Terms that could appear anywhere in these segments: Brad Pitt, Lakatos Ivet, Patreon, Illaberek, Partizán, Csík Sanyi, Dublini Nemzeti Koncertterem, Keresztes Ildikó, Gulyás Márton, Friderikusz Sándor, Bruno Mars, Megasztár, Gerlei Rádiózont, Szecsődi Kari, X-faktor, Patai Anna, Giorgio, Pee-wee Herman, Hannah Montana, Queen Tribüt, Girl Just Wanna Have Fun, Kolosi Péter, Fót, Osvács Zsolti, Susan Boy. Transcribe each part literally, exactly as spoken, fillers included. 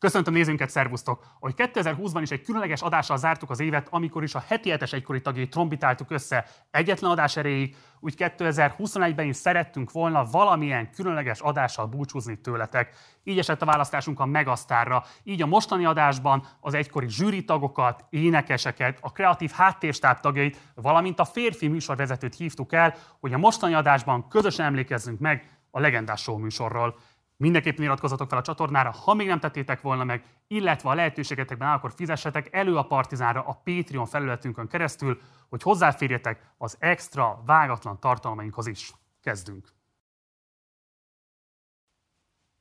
Köszöntöm nézőinket, szervusztok! Ahogy kétezer-húszban is egy különleges adással zártuk az évet, amikor is a heti hetes egykori tagjait trombitáltuk össze egyetlen adás erejéig, úgy kétezer-huszonegyben is szerettünk volna valamilyen különleges adással búcsúzni tőletek. Így esett a választásunk a Megasztárra. Így a mostani adásban az egykori zsűritagokat, énekeseket, a kreatív háttérstáb tagjait, valamint a férfi műsorvezetőt hívtuk el, hogy a mostani adásban közösen emlékezzünk meg a legendás show műsorról. Mindenképpen iratkozzatok fel a csatornára, ha még nem tettétek volna meg, illetve a lehetőségetekben áll, akkor fizessetek elő a Partizánra a Patreon felületünkön keresztül, hogy hozzáférjetek az extra, vágatlan tartalmainkhoz is. Kezdünk!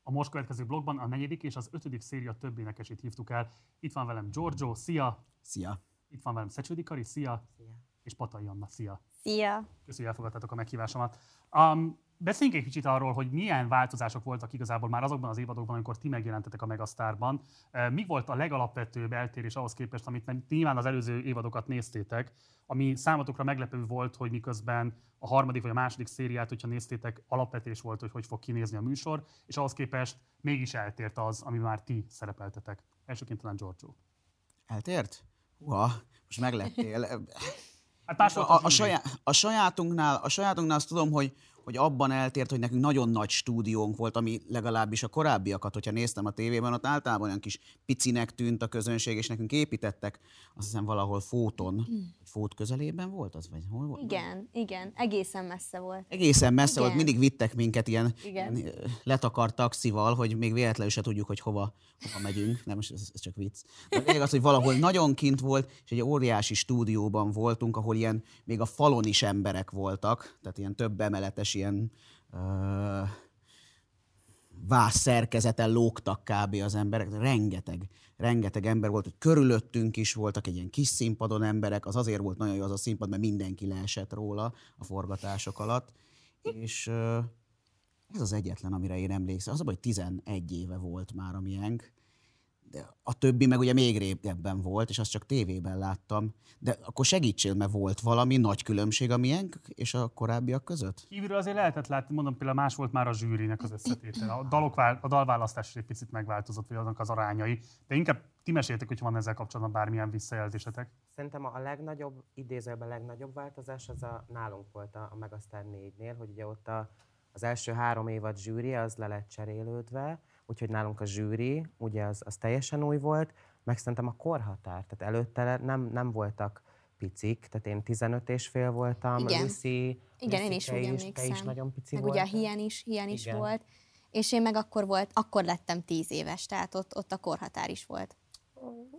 A most következő blogban a negyedik és az ötödik széria több énekesét hívtuk el. Itt van velem Giorgio, szia! Szia! Itt van velem Szecsődi Kari, szia! Szia! És Patai Anna, szia! Szia! Köszönjük, hogy elfogadtátok a meghívásomat. Um, Beszéljünk egy kicsit arról, hogy milyen változások voltak igazából már azokban az évadokban, amikor ti megjelentetek a Megasztárban. Mi volt a legalapvetőbb eltérés ahhoz képest, amit nyilván az előző évadokat néztétek, ami számotokra meglepő volt, hogy miközben a harmadik vagy a második szériát, hogyha néztétek, alapvetés volt, hogy hogy fog kinézni a műsor, és ahhoz képest mégis eltért az, ami már ti szerepeltetek. Elsőként talán Giorgio. Eltért? Uha, most megleptél. Hát a, a, a, saját, a, sajátunknál, a sajátunknál azt tudom, hogy hogy abban eltért, hogy nekünk nagyon nagy stúdiónk volt, ami legalábbis a korábbiakat, hogyha néztem a tévében, ott általában olyan kis picinek tűnt a közönség, és nekünk építettek, azt hiszem valahol Fóton. Fót közelében volt az, vagy hol volt? Igen, igen, egészen messze volt. Egészen messze igen. volt, mindig vittek minket ilyen, ilyen letakart taxival, hogy még véletlenül se tudjuk, hogy hova, hova megyünk. Nem, ez, ez csak vicc. De az, hogy valahol nagyon kint volt, és egy óriási stúdióban voltunk, ahol ilyen még a falon is emberek voltak, tehát ilyen több emeletes ilyen uh, vászszerkezeten lógtak kb. Az emberek, rengeteg, rengeteg ember volt, hogy körülöttünk is voltak egy ilyen kis színpadon emberek, az azért volt nagyon jó az a színpad, mert mindenki leesett róla a forgatások alatt, és uh, ez az egyetlen, amire én emlékszem, az abban, hogy tizenegy éve volt már a miénk, de a többi meg ugye még régebben volt, és azt csak tévében láttam. De akkor segítsél, mert volt valami nagy különbség a miénk és a korábbiak között? Kívülről azért lehetett látni, mondom, például más volt már a zsűrinek az összetétele. A, dalok, a dalválasztás is egy picit megváltozott, vagy azok az arányai. De inkább ti meséltek, hogy van ezzel kapcsolatban bármilyen visszajelzésetek. Szerintem a legnagyobb, idézőben legnagyobb változás az a, nálunk volt a, a Megasztár négynél, hogy ugye ott a, az első három évad zsűri, az le lett cserélődve, úgyhogy nálunk a zsűri, ugye az, az teljesen új volt, meg szerintem a korhatár, tehát előtte nem, nem voltak picik, tehát én tizenöt és fél voltam, igen. Lucy, igen, Lucy, én is úgy emlékszem. Te is nagyon pici meg volt. Ugye a hián is, hián is volt, és én meg akkor volt, akkor lettem tíz éves, tehát ott, ott a korhatár is volt.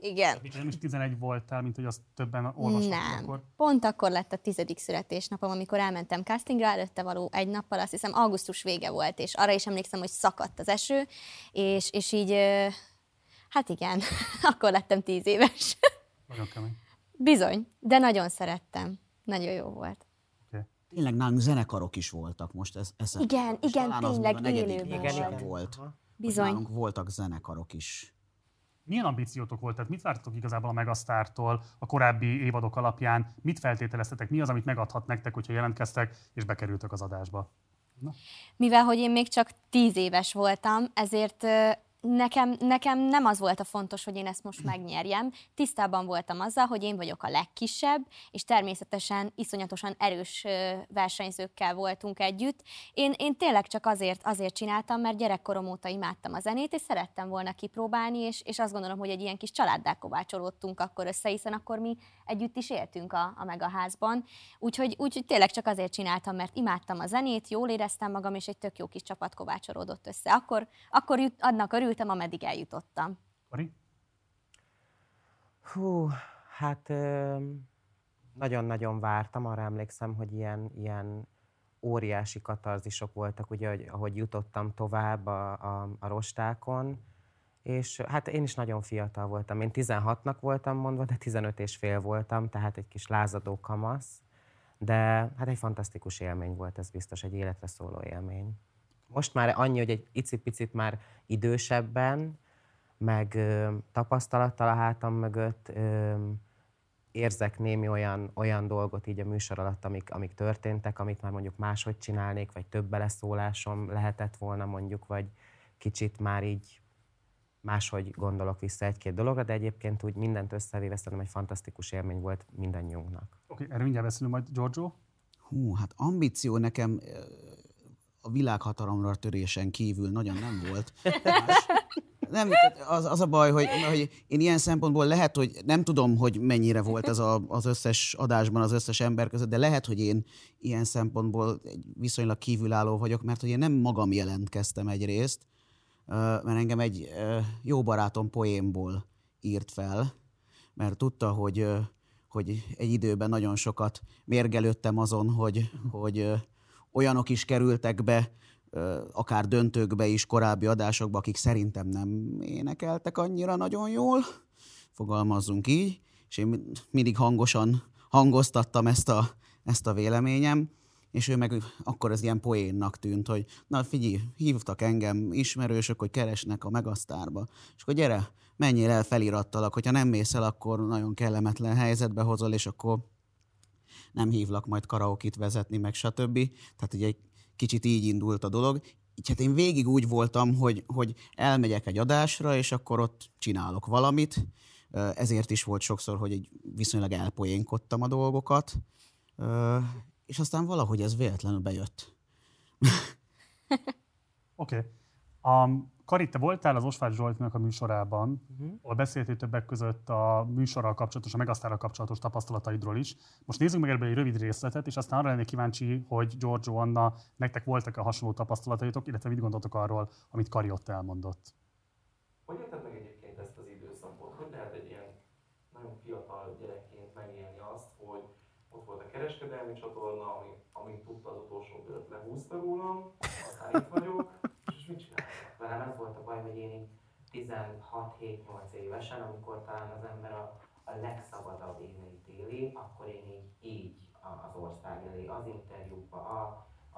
Igen. Nem is tizenegy voltál, mint hogy azt többen olvastam akkor? Nem. Pont akkor lett a tizedik születésnapom, amikor elmentem castingra, előtte való egy nappal, azt hiszem augusztus vége volt, és arra is emlékszem, hogy szakadt az eső, és, és így, hát igen, akkor lettem tíz éves. Nagyon kemény. Bizony, de nagyon szerettem. Nagyon jó volt. Okay. Tényleg nálunk zenekarok is voltak most. Ez, ez igen, ez igen, tényleg élőben volt. Bizony. Nálunk voltak zenekarok is. Milyen ambíciótok volt? Tehát mit vártatok igazából a Megasztártól a korábbi évadok alapján? Mit feltételeztetek? Mi az, amit megadhat nektek, hogyha jelentkeztek és bekerültök az adásba? Na. Mivel, hogy én még csak tíz éves voltam, ezért nekem, nekem nem az volt a fontos, hogy én ezt most megnyerjem. Tisztában voltam azzal, hogy én vagyok a legkisebb, és természetesen iszonyatosan erős versenyzőkkel voltunk együtt. Én, én tényleg csak azért, azért csináltam, mert gyerekkorom óta imádtam a zenét, és szerettem volna kipróbálni, és, és azt gondolom, hogy egy ilyen kis családdá kovácsolódtunk akkor össze, hiszen akkor mi együtt is éltünk a, a Megaházban. Úgyhogy, úgyhogy tényleg csak azért csináltam, mert imádtam a zenét, jól éreztem magam, és egy tök jó kis csapat kovácsolódott össze. Akkor, akkor jut, adnak örül ültem, ameddig eljutottam. Kari? Hú, hát nagyon-nagyon vártam, arra emlékszem, hogy ilyen, ilyen óriási katarzisok voltak, ugye, hogy, ahogy jutottam tovább a, a, a rostákon, és hát én is nagyon fiatal voltam. Én tizenhatnak voltam mondva, de tizenöt és fél voltam, tehát egy kis lázadó kamasz, de hát egy fantasztikus élmény volt, ez biztos, egy életre szóló élmény. Most már annyi, hogy egy icipicit már idősebben, meg ö, tapasztalattal a hátam mögött ö, érzek némi olyan, olyan dolgot így a műsor alatt, amik, amik történtek, amit már mondjuk máshogy csinálnék, vagy több beleszólásom lehetett volna mondjuk, vagy kicsit már így máshogy gondolok vissza egy-két dologra, de egyébként úgy mindent összevéve szerintem egy fantasztikus élmény volt mindannyiunknak. Oké, okay, erre mindjárt beszélünk majd, Giorgio. Hú, hát ambíció nekem a világhatalomra törésen kívül nagyon nem volt. Más. Nem, az, az a baj, hogy, hogy én ilyen szempontból lehet, hogy nem tudom, hogy mennyire volt ez a, az összes adásban az összes ember között, de lehet, hogy én ilyen szempontból viszonylag kívülálló vagyok, mert hogy én nem magam jelentkeztem egyrészt, mert engem egy jó barátom poénból írt fel, mert tudta, hogy, hogy egy időben nagyon sokat mérgelődtem azon, hogy, hogy olyanok is kerültek be, akár döntőkbe is, korábbi adásokba, akik szerintem nem énekeltek annyira nagyon jól, fogalmazzunk így, és én mindig hangosan hangoztattam ezt a, ezt a véleményem, és ő meg akkor ez ilyen poénnak tűnt, hogy na figyelj, hívtak engem ismerősök, hogy keresnek a Megasztárba, és akkor gyere, menjél el, felirattalak, hogyha nem mész el, akkor nagyon kellemetlen helyzetbe hozol, és akkor nem hívlak majd karaokit vezetni, meg stb. Tehát ugye egy kicsit így indult a dolog. Így hát én végig úgy voltam, hogy, hogy elmegyek egy adásra, és akkor ott csinálok valamit. Ezért is volt sokszor, hogy viszonylag elpoénkodtam a dolgokat. És aztán valahogy ez véletlenül bejött. Oké. Okay. Um, Kari, te voltál az Osvács Zsoltinak a műsorában, uh-huh. ahol beszéltél többek között a műsorral kapcsolatos, a Megasztárral kapcsolatos tapasztalataidról is. Most nézzük meg ebből egy rövid részletet, és aztán arra lennék kíváncsi, hogy Giorgio, Anna, nektek voltak-e hasonló tapasztalataitok, illetve mit gondoltok arról, amit Kari ott elmondott? Hogy élted meg egyébként ezt az időszakot? Hogy lehet egy ilyen nagyon fiatal gyerekként megélni azt, hogy ott volt a kereskedelmi csatorna, ami, amit tudta az utolsó bőrt lehúzta rólam, aztán itt vagyok, és mit csináltak? Velem ez volt a baj, hogy én tizenhat-hét-nyolc évesen, amikor talán az ember a, a legszabadabb éveit éli, akkor én így, így az ország elé, az interjúkba, a,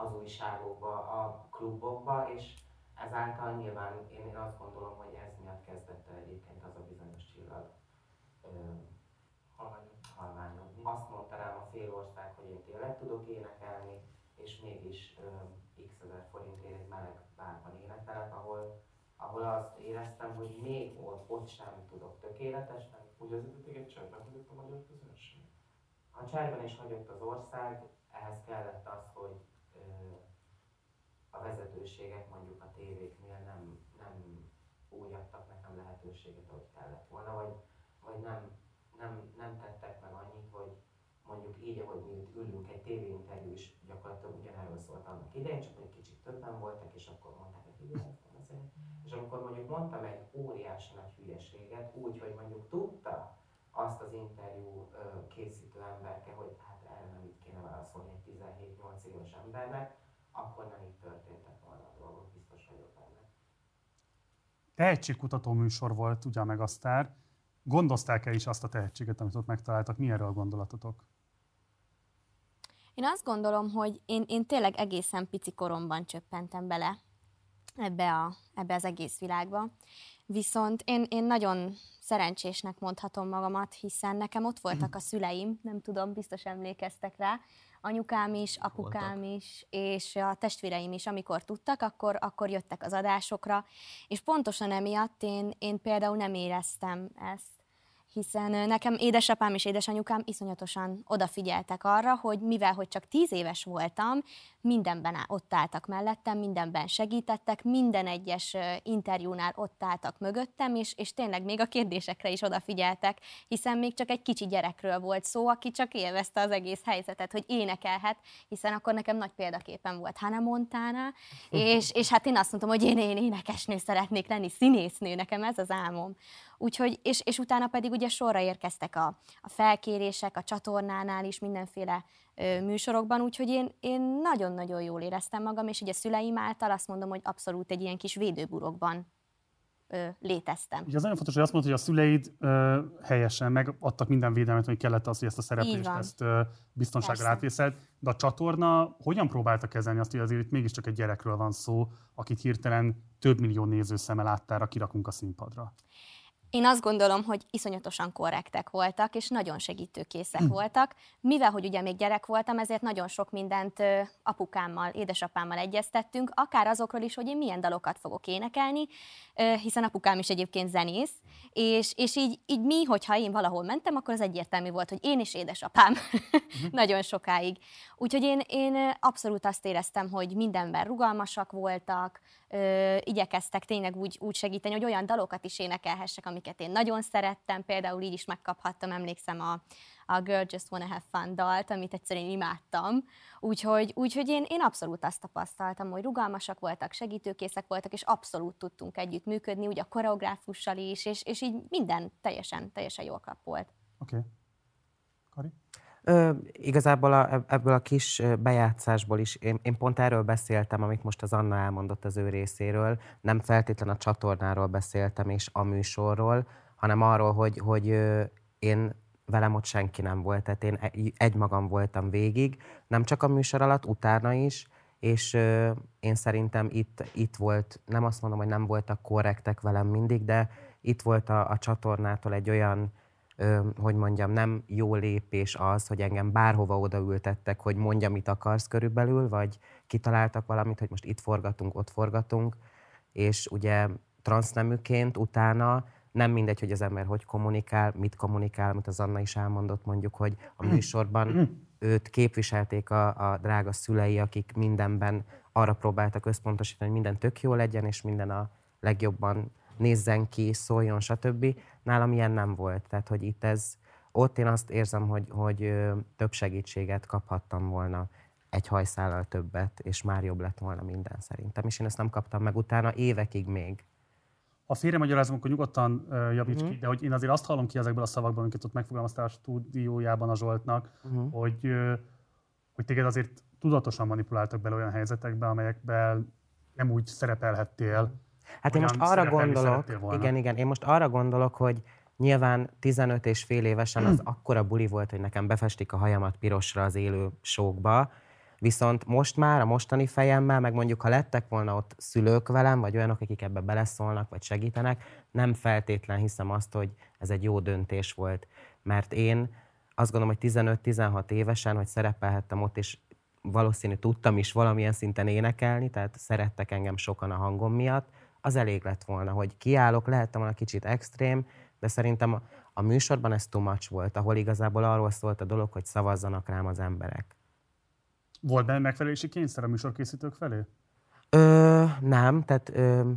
az újságokba, a klubokba, és ezáltal nyilván én, én azt gondolom, hogy ez miatt kezdett el egyébként az a bizonyos csillag. Halványom. Azt mondta rám a fél ország, hogy én tényleg tudok énekelni, és mégis ö, x ezer forintért egy meleg bárban énekelek, ahol, ahol azt éreztem, hogy még ott, ott sem tudok tökéletesen. Úgy az időt, igen, csörben hagyott a magyar közönség. A csárban is hagyott az ország, ehhez kellett az, hogy ö, a vezetőségek mondjuk a tévéknél nem, nem úgy adtak nekem lehetőséget, ahogy kellett volna, vagy, vagy nem. Nem, nem tettek meg annyit, hogy mondjuk így, ahogy mi ülünk, egy tévéinterjú is gyakorlatilag ugyanerről szólt annak idején, csak egy kicsit többen voltak, és akkor mondták, hogy figyelj, és amikor mondjuk mondtam egy óriási nagy hülyeséget, úgy, hogy mondjuk tudta azt az interjú készítő emberke, hogy hát erre nem így kéne válaszolni egy tizenhét-nyolc éves embernek, akkor nem így történtek volna a dolgok, biztos vagyok benne. Tehetségkutató műsor volt ugye a Megasztár. Gondozták-e is azt a tehetséget, amit ott megtaláltak? Mi erről gondolatotok? Én azt gondolom, hogy én, én tényleg egészen pici koromban csöppentem bele ebbe, a, ebbe az egész világba. Viszont én, én nagyon szerencsésnek mondhatom magamat, hiszen nekem ott voltak a szüleim, nem tudom, biztos emlékeztek rá, anyukám is, apukám voltak. Is, és a testvéreim is, amikor tudtak, akkor, akkor jöttek az adásokra, és pontosan emiatt én, én például nem éreztem ezt, hiszen nekem édesapám és édesanyukám iszonyatosan odafigyeltek arra, hogy mivel, hogy csak tíz éves voltam, mindenben ott álltak mellettem, mindenben segítettek, minden egyes interjúnál ott álltak mögöttem, és, és tényleg még a kérdésekre is odafigyeltek, hiszen még csak egy kicsi gyerekről volt szó, aki csak élvezte az egész helyzetet, hogy énekelhet, hiszen akkor nekem nagy példaképen volt Hannah Montana, és, és hát én azt mondtam, hogy én, én énekesnő szeretnék lenni, színésznő, nekem ez az álmom. Úgyhogy, és, és utána pedig ugye sorra érkeztek a, a felkérések, a csatornánál is, mindenféle ö, műsorokban, úgyhogy én, én nagyon-nagyon jól éreztem magam, és ugye a szüleim által azt mondom, hogy abszolút egy ilyen kis védőburokban ö, léteztem. Ugye az nagyon fontos, hogy azt mondod, hogy a szüleid ö, helyesen megadtak minden védelmet, hogy kellett az, hogy ezt a szereplést, ezt ö, biztonságra átvészed, de a csatorna hogyan próbálta kezelni azt, hogy azért itt mégiscsak egy gyerekről van szó, akit hirtelen több millió nézőszemmel láttára kirakunk a színpadra? Én azt gondolom, hogy iszonyatosan korrektek voltak, és nagyon segítőkészek hm. voltak. Mivel, hogy ugye még gyerek voltam, ezért nagyon sok mindent apukámmal, édesapámmal egyeztettünk, akár azokról is, hogy én milyen dalokat fogok énekelni, hiszen apukám is egyébként zenész, és, és így, így mi, hogyha én valahol mentem, akkor az egyértelmű volt, hogy én is édesapám hm. nagyon sokáig. Úgyhogy én, én abszolút azt éreztem, hogy mindenben rugalmasak voltak, Ö, igyekeztek tényleg úgy, úgy segíteni, hogy olyan dalokat is énekelhessek, amiket én nagyon szerettem, például így is megkaphattam, emlékszem a, a Girl Just Wanna Have Fun dalt, amit egyszerűen imádtam, úgyhogy, úgyhogy én, én abszolút azt tapasztaltam, hogy rugalmasak voltak, segítőkészek voltak, és abszolút tudtunk együtt működni, úgy a koreográfussal is, és, és így minden teljesen, teljesen jól kapott. Oké. Okay. Kari? Ö, igazából a, ebből a kis bejátszásból is, én, én pont erről beszéltem, amit most az Anna elmondott az ő részéről, nem feltétlen a csatornáról beszéltem és a műsorról, hanem arról, hogy, hogy én velem ott senki nem volt, tehát én egymagam voltam végig, nem csak a műsor alatt, utána is, és én szerintem itt, itt volt, nem azt mondom, hogy nem voltak korrektek velem mindig, de itt volt a, a csatornától egy olyan, Ö, hogy mondjam, nem jó lépés az, hogy engem bárhova odaültettek, hogy mondja, mit akarsz körülbelül, vagy kitaláltak valamit, hogy most itt forgatunk, ott forgatunk, és ugye transzneműként utána nem mindegy, hogy az ember hogy kommunikál, mit kommunikál, amit az Anna is elmondott, mondjuk, hogy a műsorban őt képviselték a, a drága szülei, akik mindenben arra próbáltak összpontosítani, hogy minden tök jó legyen, és minden a legjobban nézzen ki, szóljon, stb. Nálam ilyen nem volt. Tehát, hogy itt ez, ott én azt érzem, hogy, hogy több segítséget kaphattam volna, egy hajszállal többet, és már jobb lett volna minden szerintem. És én ezt nem kaptam meg utána évekig még. Ha félremagyarázom, akkor nyugodtan uh, javíts uh-huh. ki, de hogy én azért azt hallom ki ezekből a szavakból, amiket ott megfogalmaztál a stúdiójában a Zsoltnak, uh-huh. hogy, uh, hogy téged azért tudatosan manipuláltak bele olyan helyzetekbe, amelyekben nem úgy szerepelhettél. Hát Ugyan én most arra gondolok, igen, igen, én most arra gondolok, hogy nyilván tizenöt és fél évesen az akkora buli volt, hogy nekem befestik a hajamat pirosra az élő showkba, viszont most már a mostani fejemmel, meg mondjuk ha lettek volna ott szülők velem, vagy olyanok, akik ebbe beleszólnak, vagy segítenek, nem feltétlen hiszem azt, hogy ez egy jó döntés volt, mert én azt gondolom, hogy tizenöt-tizenhat évesen, hogy szerepelhettem ott, és valószínű tudtam is valamilyen szinten énekelni, tehát szerettek engem sokan a hangom miatt, az elég lett volna, hogy kiállok, lehettem volna kicsit extrém, de szerintem a, a műsorban ez too much volt, ahol igazából arról szólt a dolog, hogy szavazzanak rám az emberek. Volt benne megfelelési kényszer a műsorkészítők felé? Ö, nem, tehát ö,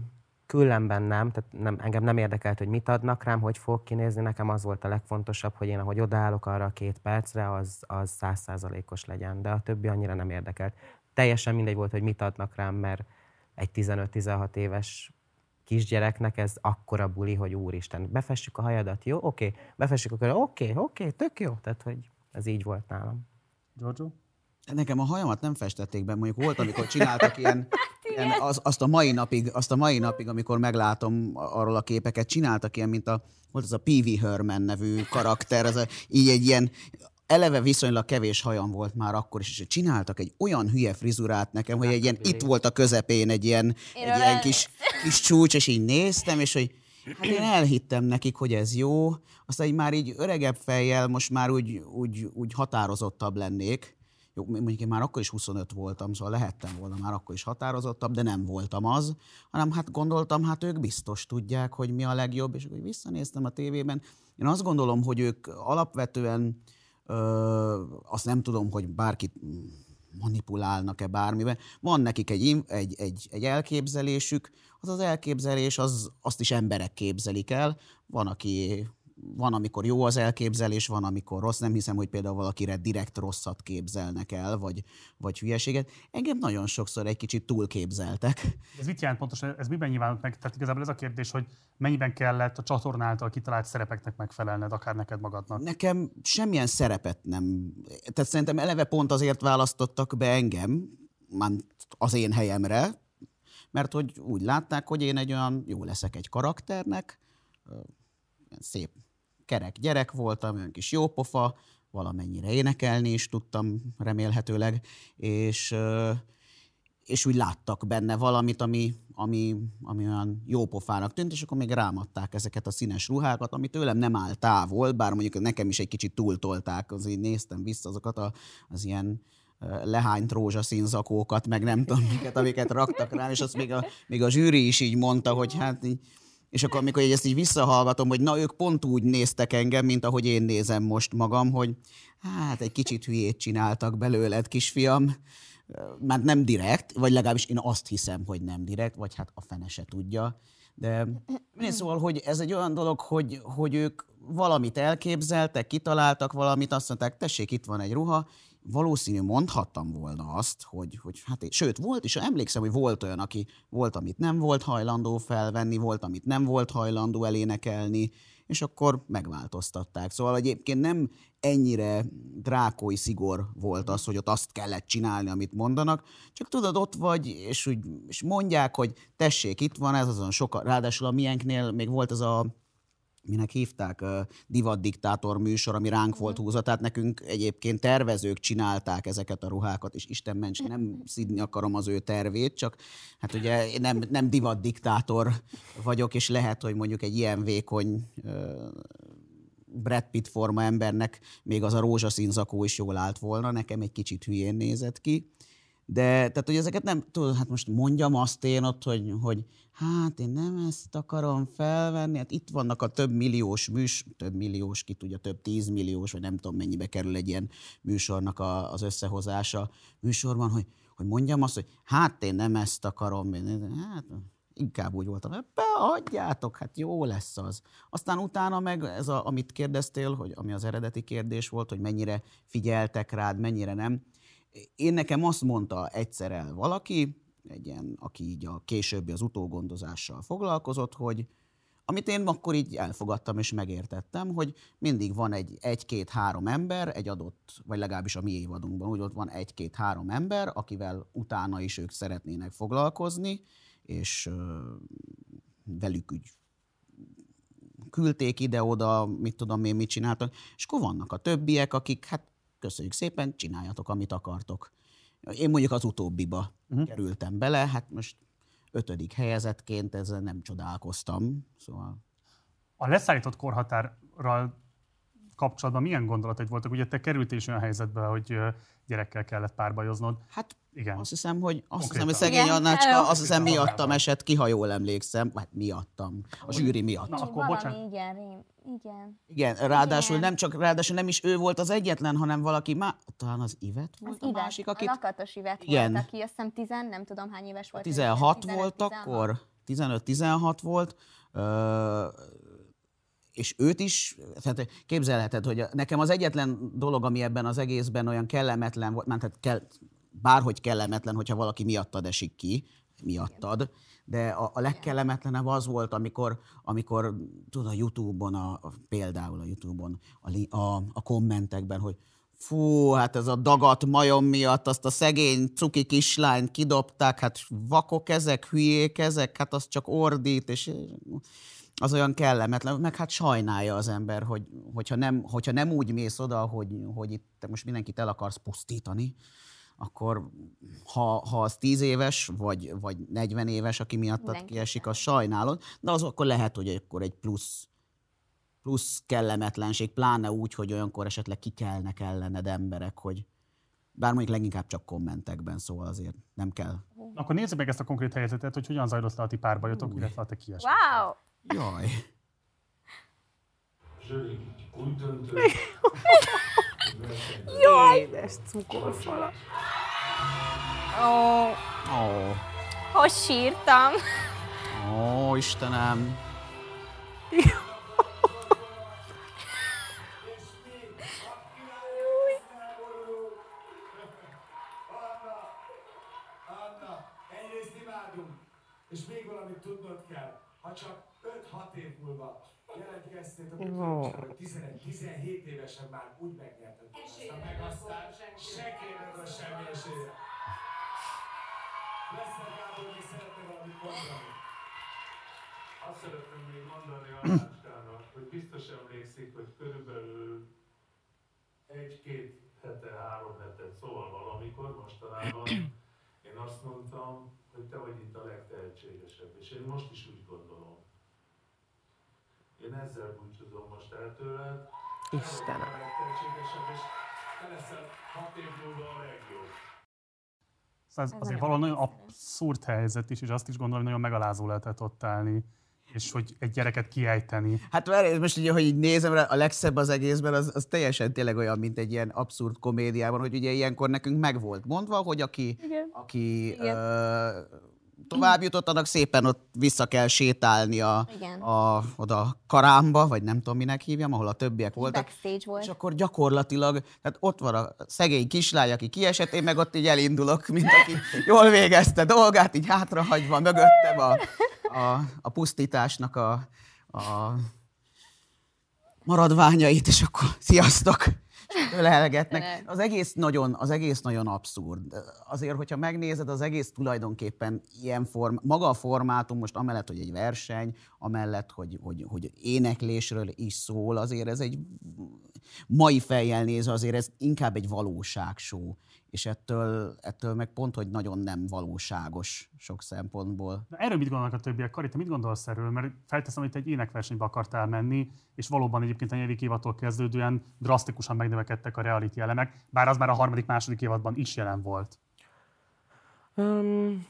különben nem, tehát nem, engem nem érdekelt, hogy mit adnak rám, hogy fog kinézni, nekem az volt a legfontosabb, hogy én ahogy odaállok arra a két percre, az száz százalékos legyen, de a többi annyira nem érdekelt. Teljesen mindegy volt, hogy mit adnak rám, mert egy tizenöt-tizenhat éves kisgyereknek ez akkora buli, hogy úristen, befessük a hajadat, jó? Oké. Okay. Befessük a körül, oké, okay, oké, okay, tök jó. Tehát, hogy ez így volt nálam. Giorgio? Nekem a hajamat nem festették be, mondjuk volt, amikor csináltak ilyen, ilyen az, azt, a mai napig, azt a mai napig, amikor meglátom arról a képeket, csináltak ilyen, mint a, volt az a Pee-wee Herman nevű karakter, ez a, így egy ilyen, eleve viszonylag kevés hajam volt már akkor is, és csináltak egy olyan hülye frizurát nekem, hogy egy ilyen, itt volt a közepén egy ilyen, egy ilyen kis, kis csúcs, és így néztem, és hogy hát én elhittem nekik, hogy ez jó. Aztán így már így öregebb fejjel most már úgy, úgy, úgy határozottabb lennék. Jó, mondjuk én már akkor is huszonöt voltam, szóval lehettem volna már akkor is határozottabb, de nem voltam az, hanem hát gondoltam, hát ők biztos tudják, hogy mi a legjobb, és úgy visszanéztem a tévében. Én azt gondolom, hogy ők alapvetően Ö, azt nem tudom, hogy bárkit manipulálnak-e bármiben. Van nekik egy, egy, egy, egy elképzelésük, az az elképzelés, az, azt is emberek képzelik el. Van, aki, van, amikor jó az elképzelés, van, amikor rossz. Nem hiszem, hogy például valakire direkt rosszat képzelnek el, vagy, vagy hülyeséget. Engem nagyon sokszor egy kicsit túlképzeltek. Ez mit jelent pontosan? Ez miben nyilvánult meg? Tehát igazából ez a kérdés, hogy mennyiben kellett a csatorna által kitalált szerepeknek megfelelned, akár neked magadnak? Nekem semmilyen szerepet nem... Tehát szerintem eleve pont azért választottak be engem, már az én helyemre, mert hogy úgy látták, hogy én egy olyan jó leszek egy karakternek, szép kerek gyerek voltam, olyan kis jópofa, valamennyire énekelni is tudtam remélhetőleg, és, és úgy láttak benne valamit, ami, ami, ami olyan jópofának tűnt, és akkor még rám adták ezeket a színes ruhákat, ami tőlem nem áll távol, bár mondjuk nekem is egy kicsit túltolták, az így néztem vissza azokat a, az ilyen lehányt rózsaszín zakókat, meg nem tudom miket, amiket raktak rám, és azt még a, még a zsűri is így mondta, hogy hát így, és akkor amikor ezt így visszahallgatom, hogy na, ők pont úgy néztek engem, mint ahogy én nézem most magam, hogy hát egy kicsit hülyét csináltak belőled, kisfiam. Mert nem direkt, vagy legalábbis én azt hiszem, hogy nem direkt, vagy hát a fene se tudja. De szóval, hogy ez egy olyan dolog, hogy, hogy ők valamit elképzeltek, kitaláltak valamit, azt mondták, tessék, itt van egy ruha. Valószínű mondhattam volna azt, hogy, hogy hát én, sőt, volt is, emlékszem, hogy volt olyan, aki volt, amit nem volt hajlandó felvenni, volt, amit nem volt hajlandó elénekelni, és akkor megváltoztatták. Szóval egyébként nem ennyire drákói szigor volt az, hogy ott azt kellett csinálni, amit mondanak, csak tudod, ott vagy, és, úgy, és mondják, hogy tessék, itt van, ez azon sokan, ráadásul a miénknél még volt ez a, minek hívták, divatdiktátor műsor, ami ránk volt húzva, tehát nekünk egyébként tervezők csinálták ezeket a ruhákat, és Isten ments, nem szidni akarom az ő tervét, csak hát ugye én nem, nem divatdiktátor vagyok, és lehet, hogy mondjuk egy ilyen vékony Brad Pitt forma embernek még az a rózsaszín zakó is jól állt volna, nekem egy kicsit hülyén nézett ki. De tehát, hogy ezeket nem, tudod, hát most mondjam azt én ott, hogy, hogy hát én nem ezt akarom felvenni, hát itt vannak a több milliós műs, több milliós, ki tudja, több tízmilliós, vagy nem tudom mennyibe kerül egy ilyen műsornak a, az összehozása műsorban, hogy, hogy mondjam azt, hogy hát én nem ezt akarom, hát inkább úgy voltam, hogy beadjátok, hát jó lesz az. Aztán utána meg ez, a, amit kérdeztél, hogy ami az eredeti kérdés volt, hogy mennyire figyeltek rád, mennyire nem. Én nekem azt mondta egyszer el valaki, egy ilyen, aki így a későbbi az utógondozással foglalkozott, hogy amit én akkor így elfogadtam és megértettem, hogy mindig van egy, egy-két-három ember, egy adott, vagy legalábbis a mi évadunkban, úgy ott van egy-két-három ember, akivel utána is ők szeretnének foglalkozni, és ö, velük úgy küldték ide-oda, mit tudom én, mit csináltak, és akkor vannak a többiek, akik hát köszönjük szépen, csináljatok, amit akartok. Én mondjuk az utóbbiba uh-huh. kerültem bele, hát most ötödik helyezettként ezzel nem csodálkoztam. Szóval... A leszállított korhatárral kapcsolatban milyen gondolataid voltak? Ugye te kerültél is olyan helyzetbe, hogy gyerekkel kellett párbajoznod. Hát igen. Azt hiszem, hogy, azt hiszem, hogy szegény Annácska, azt hiszem miattam esett ki, ha jól emlékszem. Hát miattam, a zsűri miatt. Na, akkor bocsánat. Igen, igen. Igen, ráadásul igen. Nem csak, ráadásul nem is ő volt az egyetlen, hanem valaki már, talán az Ivet volt az a Ivet, másik, akit... Az Lakatos Ivet igen. volt, aki azt hiszem tizen, nem tudom hány éves volt. tizenhat volt akkor, tizenöt-tizenhat volt. Ö- És őt is, tehát képzelheted, hogy nekem az egyetlen dolog, ami ebben az egészben olyan kellemetlen volt, mert hát kell, bárhogy kellemetlen, hogyha valaki miattad esik ki, miattad, de a, a legkellemetlenebb az volt, amikor, amikor tudod, a YouTube-on, a, a, például a YouTube-on, a, a, a kommentekben, hogy fú, hát ez a dagat majom miatt, azt a szegény cuki kislányt kidobták, hát vakok ezek, hülyék ezek, hát az csak ordít, és... az olyan kellemetlen, meg hát sajnálja az ember, hogy, hogyha, nem, hogyha nem úgy mész oda, hogy, hogy itt most mindenkit el akarsz pusztítani, akkor ha, ha az tíz éves, vagy, vagy negyven éves, aki miattad kiesik, az sajnálod, de az akkor lehet, hogy akkor egy plusz, plusz kellemetlenség, pláne úgy, hogy olyankor esetleg kikelnek ellened emberek, hogy bár mondjuk leginkább csak kommentekben, szóval azért nem kell. Akkor nézzük meg ezt a konkrét helyzetet, hogy hogyan zajlott le a ti párbajotok, Új. illetve a te kiesik. Wow. Jaj. Jaj, de ez cukorfala. Ó, oh. Hogy sírtam. Ó, Istenem. És még valamit tudnod kell, ha csak öt-hat év múlva jelentkeztétek, hogy tizenegy-tizenhét évesen már úgy megnyerted ezt a Megasztárt, se kérdez a semmi esélyre. Lesznek által, hogy szeretnél valamit mondani. Azt szeretném még mondani a Lástának, hogy biztos emlékszik, hogy körülbelül egy-két hete, három hetet, szóval valamikor mostanában én azt mondtam, hogy te vagy itt a legtehetségesebb, és én most is úgy gondolom. Én ezzel búcsúzom most el tőled. Istenem. Te vagy a legtehetségesebb, és te leszel hat év múlva a legjobb. Ez azért valahol nagyon abszurd helyzet is, és azt is gondolom, hogy nagyon megalázó lehetett ott állni, és hogy egy gyereket kiejteni. Hát várj, most így, hogy így nézem rá, a legszebb az egészben, az, az teljesen tényleg olyan, mint egy ilyen abszurd komédiában, hogy ugye ilyenkor nekünk meg volt mondva, hogy aki, aki ö, tovább jutott, annak szépen ott vissza kell sétálni a, a, oda karámba, vagy nem tudom minek hívjam, ahol a többiek voltak. Volt. És akkor gyakorlatilag, tehát ott van a szegény kislány, aki kiesett, én meg ott így elindulok, mint aki jól végezte dolgát, így hátrahagyva mögöttem a... A, a pusztításnak a, a maradványait, és akkor sziasztok, ölelgetnek. Az egész nagyon, az egész nagyon abszurd. Azért, hogyha megnézed, az egész tulajdonképpen ilyen form, maga a formátum most amellett, hogy egy verseny, amellett, hogy, hogy, hogy éneklésről is szól, azért ez egy mai fejjel nézve, azért ez inkább egy valóságshow. És ettől, ettől meg pont, hogy nagyon nem valóságos sok szempontból. Na, erről mit gondolnak a többiek? Kari, te mit gondolsz erről? Mert felteszem, hogy te egy énekversenybe akartál menni, és valóban egyébként a negyedik évattól kezdődően drasztikusan megnövekedtek a reality elemek, bár az már a harmadik, második évadban is jelen volt. Um,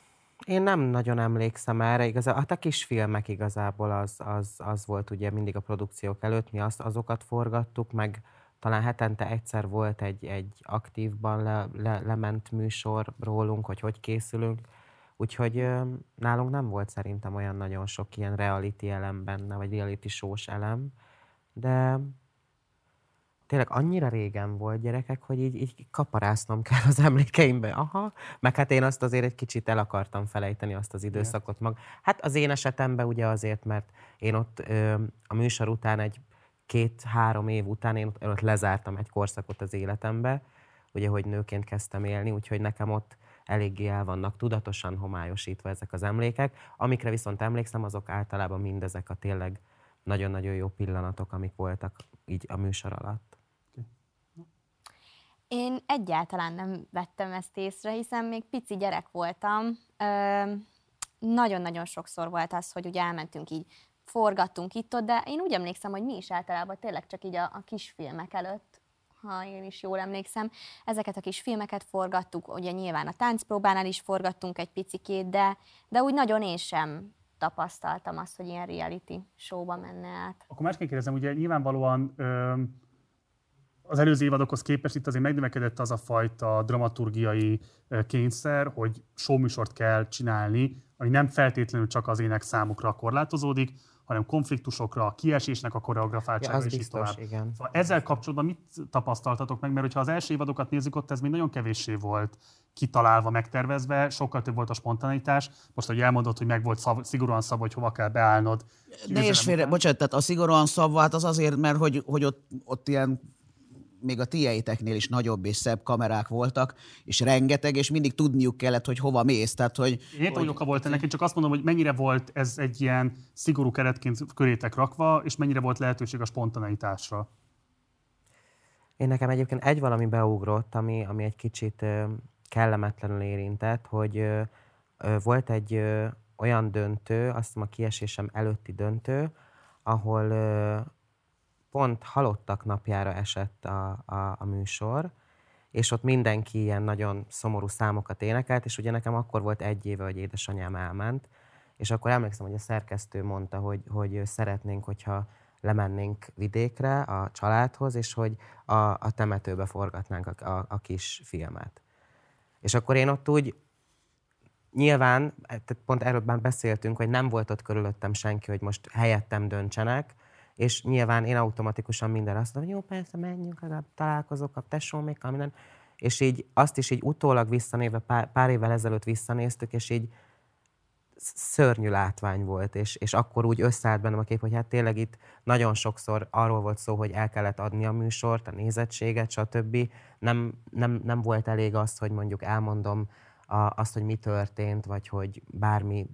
én nem nagyon emlékszem erre. Igazán, hát a kisfilmek igazából az, az, az volt ugye mindig a produkciók előtt, mi azt, azokat forgattuk, meg talán hetente egyszer volt egy, egy aktívban le, le, lement műsor rólunk, hogy hogy készülünk. Úgyhogy ö, nálunk nem volt szerintem olyan nagyon sok ilyen reality elem benne, vagy reality shows elem. De tényleg annyira régen volt, gyerekek, hogy így, így kaparásznom kell az emlékeimbe. Aha, meg hát én azt azért egy kicsit el akartam felejteni, azt az időszakot mag. Hát az én esetemben ugye azért, mert én ott ö, a műsor után egy két-három év után én ott lezártam egy korszakot az életembe, ugye, hogy nőként kezdtem élni, úgyhogy nekem ott eléggé el vannak tudatosan homályosítva ezek az emlékek. Amikre viszont emlékszem, azok általában mindezek a tényleg nagyon-nagyon jó pillanatok, amik voltak így a műsor alatt. Én egyáltalán nem vettem ezt észre, hiszen még pici gyerek voltam. Ü- nagyon-nagyon sokszor volt az, hogy ugye elmentünk így, forgattunk itt-ott, de én úgy emlékszem, hogy mi is általában tényleg csak így a, a kisfilmek előtt, ha én is jól emlékszem, ezeket a kisfilmeket forgattuk, ugye nyilván a táncpróbánál is forgattunk egy picikét, de, de úgy nagyon én sem tapasztaltam azt, hogy ilyen reality showba menne át. Akkor másként kérdezem, ugye nyilvánvalóan ö, az előző évadokhoz képest itt azért megnövekedett az a fajta dramaturgiai kényszer, hogy showműsort kell csinálni, ami nem feltétlenül csak az ének számukra korlátozódik, hanem konfliktusokra, a kiesésnek a koreografáltsága, ja, és így tovább. Igen. Szóval ezzel kapcsolatban mit tapasztaltatok meg? Mert hogyha az első évadokat nézzük, ott ez még nagyon kevéssé volt kitalálva, megtervezve, sokkal több volt a spontaneitás. Most, hogy elmondod, hogy meg volt szav, szigorúan szabva, hogy hova kell beállnod. Ne és félre, bocsánat, tehát a szigorúan szabva, hát az azért, mert hogy, hogy ott, ott ilyen még a tieiteknél is nagyobb és szebb kamerák voltak, és rengeteg, és mindig tudniuk kellett, hogy hova mész. Tehát, hogy, értem, hogy oka volt ennek, én csak azt mondom, hogy mennyire volt ez egy ilyen szigorú keretként körétek rakva, és mennyire volt lehetőség a spontaneitásra. Én nekem egyébként egy valami beugrott, ami, ami egy kicsit kellemetlenül érintett, hogy volt egy olyan döntő, azt hiszem a kiesésem előtti döntő, ahol pont halottak napjára esett a, a, a műsor, és ott mindenki ilyen nagyon szomorú számokat énekelt, és ugye nekem akkor volt egy éve, hogy édesanyám elment, és akkor emlékszem, hogy a szerkesztő mondta, hogy, hogy szeretnénk, hogyha lemennénk vidékre a családhoz, és hogy a, a temetőbe forgatnánk a, a, a kis filmet. És akkor én ott úgy, nyilván, pont erről már beszéltünk, hogy nem volt ott körülöttem senki, hogy most helyettem döntsenek, és nyilván én automatikusan mindenre azt mondom, jó, persze, menjünk, találkozok a tesómékkal, minden. És így azt is így utólag visszanéve, pár, pár évvel ezelőtt visszanéztük, és így szörnyű látvány volt, és, és akkor úgy összeállt bennem a kép, hogy hát tényleg itt nagyon sokszor arról volt szó, hogy el kellett adni a műsort, a nézettséget, stb. Nem, nem, nem volt elég az, hogy mondjuk elmondom a, azt, hogy mi történt, vagy hogy bármi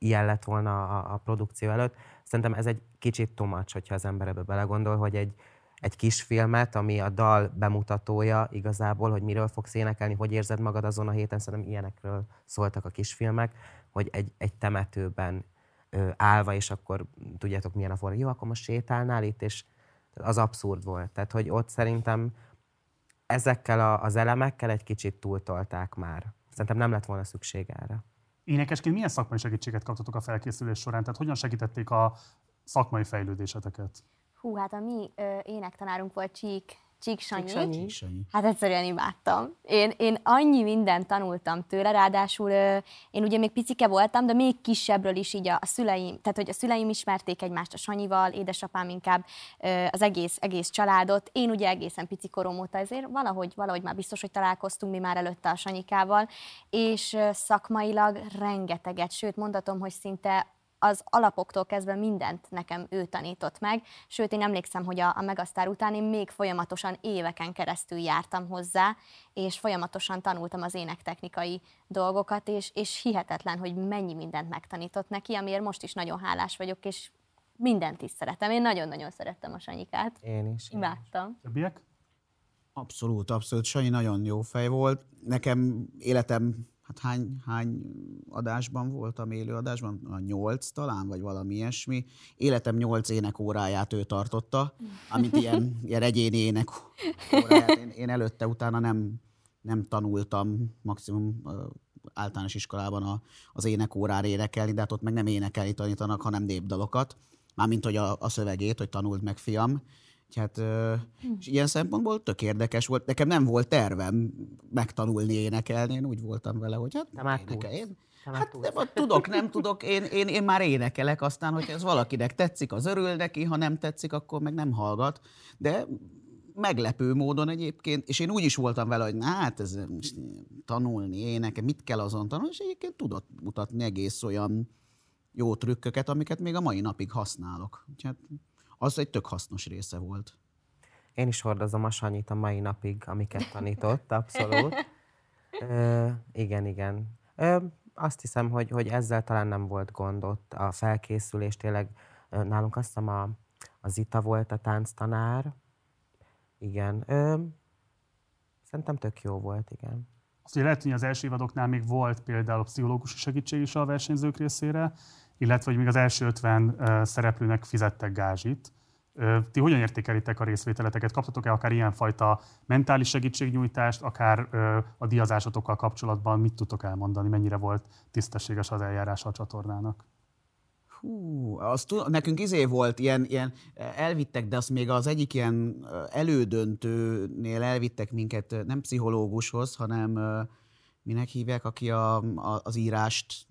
ilyen lett volna a, a produkció előtt. Szerintem ez egy kicsit too much, hogyha az ember ebbe belegondol, hogy egy, egy kis filmet, ami a dal bemutatója igazából, hogy miről fogsz énekelni, hogy érzed magad azon a héten, szerintem ilyenekről szóltak a kisfilmek, hogy egy, egy temetőben ö, állva, és akkor tudjátok milyen a forra, jó, akkor most sétálnál itt, és az abszurd volt. Tehát, hogy ott szerintem ezekkel a, az elemekkel egy kicsit túltolták már. Szerintem nem lett volna szükség erre. Énekesként milyen szakmai segítséget kaptatok a felkészülés során? Tehát hogyan segítették a szakmai fejlődéseteket? Hú, hát a mi ö, énektanárunk volt Csík, Csík Sanyi. Hát egyszerűen imádtam. Én, én annyi mindent tanultam tőle, ráadásul ö, én ugye még picike voltam, de még kisebbről is így a, a szüleim, tehát hogy a szüleim ismerték egymást a Sanyival, édesapám inkább ö, az egész, egész családot. Én ugye egészen picikorom óta, ezért valahogy, valahogy már biztos, hogy találkoztunk mi már előtte a Sanyikával, és ö, szakmailag rengeteget, sőt mondhatom, hogy szinte az alapoktól kezdve mindent nekem ő tanított meg, sőt én emlékszem, hogy a, a Megasztár után én még folyamatosan éveken keresztül jártam hozzá, és folyamatosan tanultam az énektechnikai dolgokat, és, és hihetetlen, hogy mennyi mindent megtanított neki, amiért most is nagyon hálás vagyok, és mindent is szeretem. Én nagyon-nagyon szerettem a Sanyikát. Én is. Imádtam. Többiek? Abszolút, abszolút. Sanyi nagyon jó fej volt. Nekem életem... Hát hány, hány adásban voltam, élő adásban? A nyolc talán, vagy valami ilyesmi. Életem nyolc énekóráját ő tartotta, amit ilyen, ilyen egyéni énekóráját. Én, én előtte, utána nem, nem tanultam, maximum általános iskolában a, az énekórára énekelni, de hát ott meg nem énekelni tanítanak, hanem népdalokat. Mármint, hogy a, a szövegét, hogy tanult meg, fiam. Hát, és ilyen szempontból tök érdekes volt. Nekem nem volt tervem megtanulni énekelni, én úgy voltam vele, hogy hát nem énekel. Én, hát nem, tudok, nem tudok, én, én, én már énekelek, aztán, hogyha ez valakinek tetszik, az örül neki, ha nem tetszik, akkor meg nem hallgat. De meglepő módon egyébként, és én úgy is voltam vele, hogy na, hát ez tanulni énekel, mit kell azon tanulni, és egyébként tudott mutatni egész olyan jó trükköket, amiket még a mai napig használok. Hát, az egy tök hasznos része volt. Én is hordozom a Sanyit a mai napig, amiket tanított, abszolút. Ö, igen, igen. Ö, azt hiszem, hogy, hogy ezzel talán nem volt gond ott a felkészülés. Tényleg nálunk azt hiszem a, a Zita volt a tánctanár. Igen. Ö, szerintem tök jó volt, igen. Azt ugye lehet, hogy az első évadoknál még volt például a pszichológusi segítség is a versenyzők részére, illetve hogy még az első ötven uh, szereplőnek fizettek gázsit. Uh, ti hogyan értékelitek a részvételeteket? Kaptatok-e akár ilyenfajta mentális segítségnyújtást, akár uh, a díjazásotokkal kapcsolatban? Mit tudtok elmondani? Mennyire volt tisztességes az eljárása a csatornának? Hú, azt, nekünk izé volt, ilyen, ilyen elvittek, de azt még az egyik ilyen elődöntőnél elvittek minket nem pszichológushoz, hanem... Uh, minek hívják, aki a, a, az írást...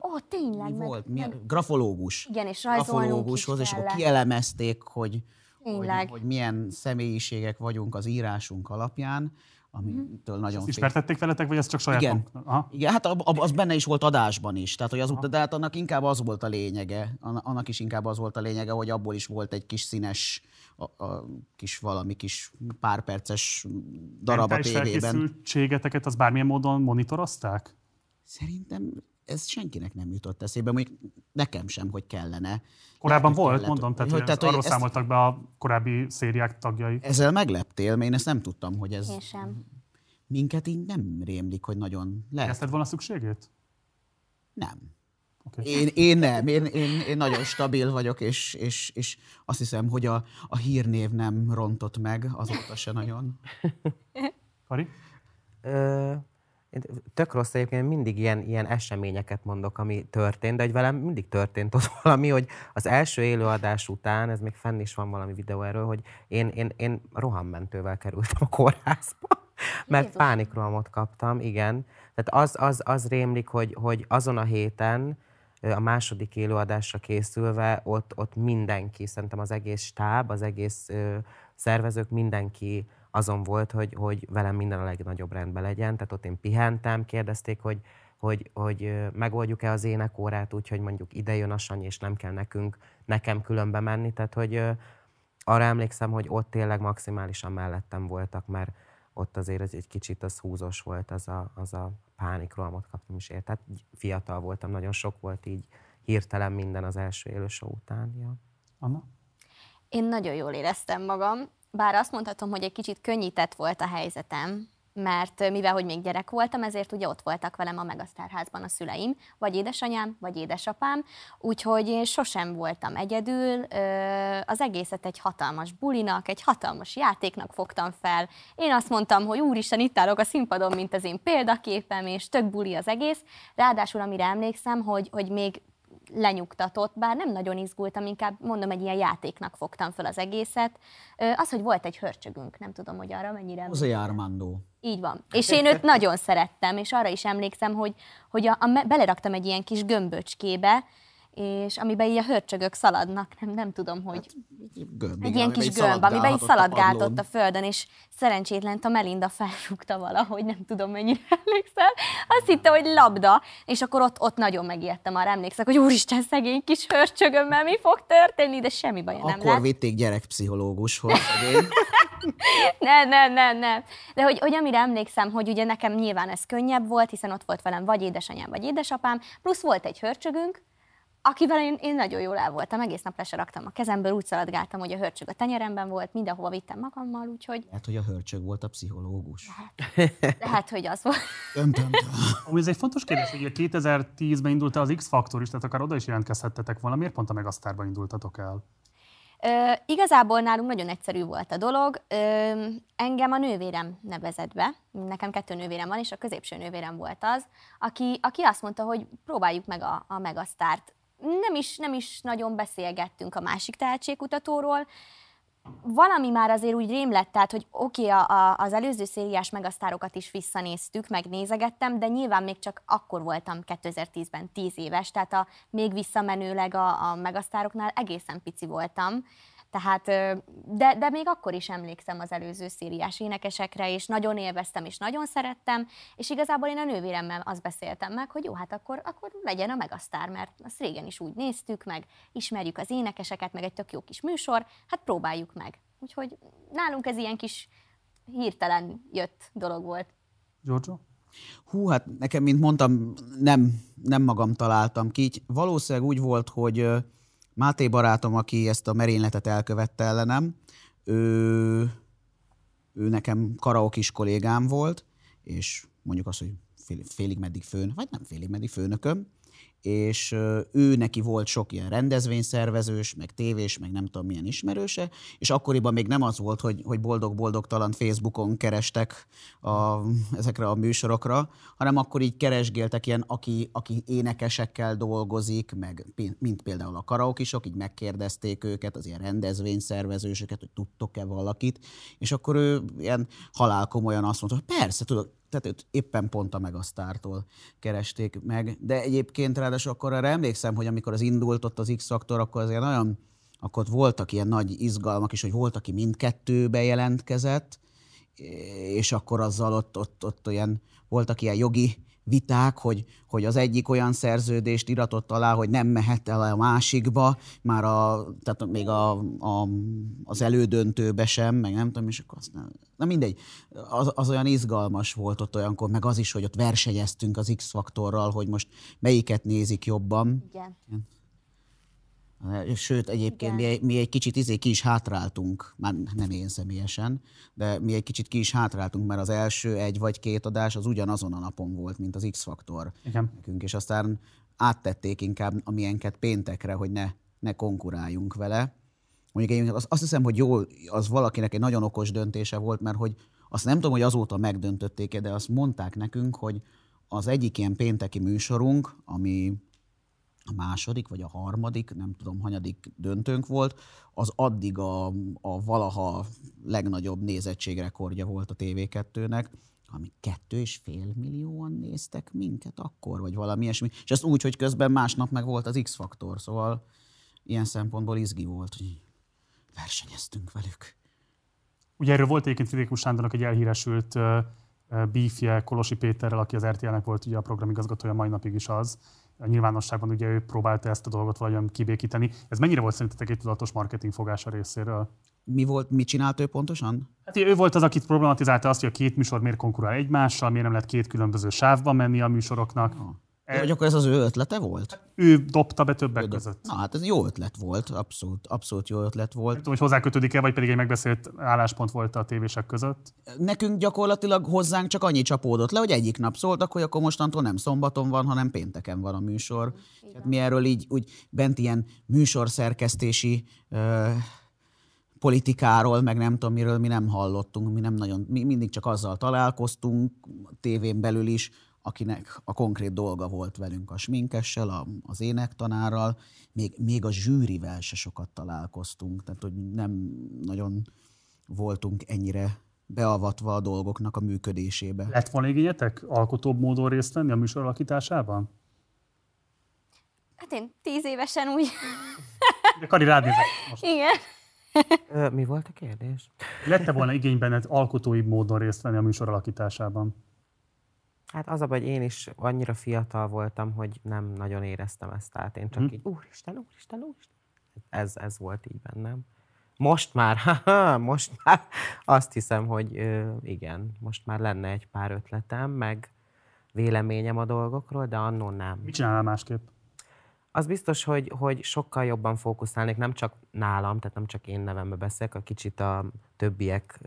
Ó, oh, tényleg! Mi volt? Meg, meg... Grafológus. Igen, és grafológushoz, és akkor kielemezték, hogy, hogy, hogy milyen személyiségek vagyunk az írásunk alapján, amitől mm. nagyon... Ismertették veletek, vagy ez csak saját? Igen, Igen hát az benne is volt adásban is, tehát hogy az, de hát annak inkább az volt a lényege, annak is inkább az volt a lényege, hogy abból is volt egy kis színes, a, a kis valami kis párperces darab mentális a tévében. Mentális felkészültségeteket az bármilyen módon monitorozták? Szerintem ez senkinek nem jutott eszébe, mondjuk nekem sem, hogy kellene. Korábban lehet, volt, kellett, mondom, tehát, hogy, tehát, hogy arról ezt, számoltak be a korábbi szériák tagjai. Ezzel megleptél, mert én ezt nem tudtam, hogy ez... Én sem. Minket így nem rémlik, hogy nagyon lehet. Érezted volna szükségét? Nem. Okay. Én, én nem, én, én, én nagyon stabil vagyok, és, és, és azt hiszem, hogy a, a hírnév nem rontott meg, azóta se nagyon. Kari? Ö... Én tök rossz, egyébként mindig ilyen, ilyen eseményeket mondok, ami történt, de hogy velem mindig történt ott valami, hogy az első élőadás után, ez még fenn is van valami videó erről, hogy én, én, én rohammentővel kerültem a kórházba, mert pánikrohamot kaptam, igen. Tehát az, az, az rémlik, hogy, hogy azon a héten, a második élőadásra készülve, ott, ott mindenki, szerintem az egész stáb, az egész ö, szervezők, mindenki azon volt, hogy, hogy velem minden a legnagyobb rendben legyen, tehát ott én pihentem, kérdezték, hogy, hogy, hogy megoldjuk-e az énekórát úgy, hogy mondjuk ide jön a Sanyi, és nem kell nekünk, nekem különbe menni, tehát hogy arra emlékszem, hogy ott tényleg maximálisan mellettem voltak, mert ott azért egy kicsit az húzós volt, az a, az a pánikrohamot kaptam is ért, tehát fiatal voltam, nagyon sok volt így hirtelen minden az első élőshow után. Ja. Anna? Én nagyon jól éreztem magam, bár azt mondhatom, hogy egy kicsit könnyített volt a helyzetem, mert mivel, hogy még gyerek voltam, ezért ugye ott voltak velem a Megasztárházban a szüleim, vagy édesanyám, vagy édesapám, úgyhogy én sosem voltam egyedül, az egészet egy hatalmas bulinak, egy hatalmas játéknak fogtam fel. Én azt mondtam, hogy úristen, itt állok a színpadon, mint az én példaképem, és tök buli az egész. Ráadásul, amire emlékszem, hogy, hogy még lenyugtatott, bár nem nagyon izgultam, inkább mondom, egy ilyen játéknak fogtam fel az egészet. Az, hogy volt egy hörcsögünk, nem tudom, hogy arra mennyire... Az a jármándó. Így van. És én őt nagyon szerettem, és arra is emlékszem, hogy, hogy a, a, beleraktam egy ilyen kis gömböcskébe, és amiben így a hörcsögök szaladnak, nem, nem tudom, hogy... Hát, gömb, egy ilyen kis gömb, amiben így szaladgáltott a földön, és szerencsétlen a Melinda felrúgta valahogy, nem tudom, mennyire emlékszel. Azt hitte, hogy labda, és akkor ott, ott nagyon megijedtem, arra emlékszek, hogy úristen, szegény kis hörcsögömmel mi fog történni, de semmi baj nem lett. Akkor vitték gyerekpszichológushoz. Nem, nem, nem, nem. De hogy, hogy amire emlékszem, hogy ugye nekem nyilván ez könnyebb volt, hiszen ott volt velem vagy édesanyám, vagy édesapám, plusz volt egy hörcsögünk, akivel én, én nagyon jól el voltam, egész nap le se raktam a kezemből, úgy szaladgáltam, hogy a hörcsög a tenyeremben volt, mindenhova vittem magammal, úgyhogy... Lehet, hogy a hörcsög volt a pszichológus. Lehet, Lehet hogy az volt. Ami ez egy fontos kérdés, hogy kétezer-tízben indult el az X-faktor is, tehát akár oda is jelentkezhettetek volna, miért pont a Megasztárban indultatok el? Ö, igazából nálunk nagyon egyszerű volt a dolog. Ö, engem a nővérem nevezett be, nekem kettő nővérem van, és a középső nővérem volt az, aki, aki azt mondta, hogy próbáljuk meg a, a Megasztárt. Nem is, nem is nagyon beszélgettünk a másik tehetségkutatóról. Valami már azért úgy rém lett, tehát, hogy oké, okay, a, a, az előző szériás Megasztárokat is visszanéztük, megnézegettem, de nyilván még csak akkor voltam kétezer-tízben tíz éves, tehát a, még visszamenőleg a, a Megasztároknál egészen pici voltam. Tehát, de, de még akkor is emlékszem az előző szériás énekesekre, és nagyon élveztem, és nagyon szerettem, és igazából én a nővéremmel azt beszéltem meg, hogy jó, hát akkor, akkor legyen a Megasztár, mert azt régen is úgy néztük, meg ismerjük az énekeseket, meg egy tök jó kis műsor, hát próbáljuk meg. Úgyhogy nálunk ez ilyen kis hirtelen jött dolog volt. Giorgio? Hú, hát nekem, mint mondtam, nem, nem magam találtam ki. Valószínűleg úgy volt, hogy... Máté barátom, aki ezt a merényletet elkövette ellenem, ő, ő nekem karaokis kollégám volt, és mondjuk azt, hogy fél, félig meddig főn, vagy nem félig meddig főnököm, és ő neki volt sok ilyen rendezvényszervezős, meg tévés, meg nem tudom milyen ismerőse, és akkoriban még nem az volt, hogy, hogy boldog-boldogtalan Facebookon kerestek a, ezekre a műsorokra, hanem akkor így keresgéltek ilyen, aki, aki énekesekkel dolgozik, meg mint például a karaokisok, így megkérdezték őket, az ilyen rendezvényszervezősöket, hogy tudtok-e valakit, és akkor ő ilyen halálkomolyan azt mondta, hogy persze, tudok, tehát őt éppen pont a Megasztártól keresték meg, de egyébként ráadásul akkor arra emlékszem, hogy amikor az indult ott az X-faktor, akkor azért nagyon, akkor voltak ilyen nagy izgalmak is, hogy volt, aki mindkettőbe jelentkezett, és akkor azzal ott, ott, ott olyan, voltak ilyen jogi viták, hogy, hogy az egyik olyan szerződést iratott alá, hogy nem mehet el a másikba, már a, tehát még a, a, az elődöntőbe sem, meg nem tudom, és akkor azt nem... Na mindegy, az, az olyan izgalmas volt ott olyankor, meg az is, hogy ott versenyeztünk az X-faktorral, hogy most melyiket nézik jobban. Igen. Sőt, egyébként mi, mi egy kicsit izé ki is hátráltunk, már nem én személyesen, de mi egy kicsit ki is hátráltunk, mert az első egy vagy két adás az ugyanazon a napon volt, mint az X-faktor nekünk, és aztán áttették inkább a miénket péntekre, hogy ne, ne konkuráljunk vele. Mondjuk én azt hiszem, hogy jó, az valakinek egy nagyon okos döntése volt, mert hogy azt nem tudom, hogy azóta megdöntötték-e, de azt mondták nekünk, hogy az egyik ilyen pénteki műsorunk, ami... a második, vagy a harmadik, nem tudom, hanyadik döntőnk volt, az addig a, a valaha legnagyobb nézettségrekordja volt a té vé kettőnek, ami kettő és fél millióan néztek minket akkor, vagy valami ilyesmi. És ezt úgy, hogy közben másnap meg volt az X-faktor, szóval ilyen szempontból izgi volt, hogy versenyeztünk velük. Ugye erről volt egyébként Friderikusz Sándornak egy elhíresült uh, beefje Kolosi Péterrel, aki az er té elnek volt ugye a programigazgatója, mai napig is az. A nyilvánosságban ugye ő próbálta ezt a dolgot valahogyan kibékíteni. Ez mennyire volt szerintetek egy tudatos marketing fogása részéről? Mi volt, mit csinált ő pontosan? Hát ő volt az, akit problematizálta azt, hogy a két műsor miért konkurál egymással, miért nem lehet két különböző sávban menni a műsoroknak. No. Vagy akkor ez az ő ötlete volt? Ő dobta be többek ő között. Na hát ez jó ötlet volt, abszolút, abszolút jó ötlet volt. Nem tudom, hogy hozzákötődik-e, vagy pedig egy megbeszélt álláspont volt a tévések között? Nekünk gyakorlatilag hozzánk csak annyi csapódott le, hogy egyik nap szóltak, hogy akkor mostantól nem szombaton van, hanem pénteken van a műsor. Hát mi erről így úgy bent ilyen műsorszerkesztési ö, politikáról, meg nem tudom miről mi nem hallottunk, mi nem nagyon, mi mindig csak azzal találkoztunk, tévén belül is, akinek a konkrét dolga volt velünk, a sminkessel, a, az énektanárral, még, még a zsűrivel se sokat találkoztunk, tehát hogy nem nagyon voltunk ennyire beavatva a dolgoknak a működésébe. Lett volna igényetek alkotóbb módon részt venni a műsor alakításában? Hát én tíz évesen úgy. De Kari, rád nézek most. Igen. Ö, mi volt a kérdés? Lett-e volna igény benned alkotóibb módon részt venni a műsor alakításában? Hát az a baj, hogy én is annyira fiatal voltam, hogy nem nagyon éreztem ezt át. Én csak hmm. így, úristen, úristen, úristen. Ez, ez volt így bennem. Most már, haha, most már azt hiszem, hogy igen, most már lenne egy pár ötletem, meg véleményem a dolgokról, de annó nem. Mit csinálnál másképp? Az biztos, hogy, hogy sokkal jobban fókuszálnék, nem csak nálam, tehát nem csak én nevembe beszélek, a kicsit a többiek,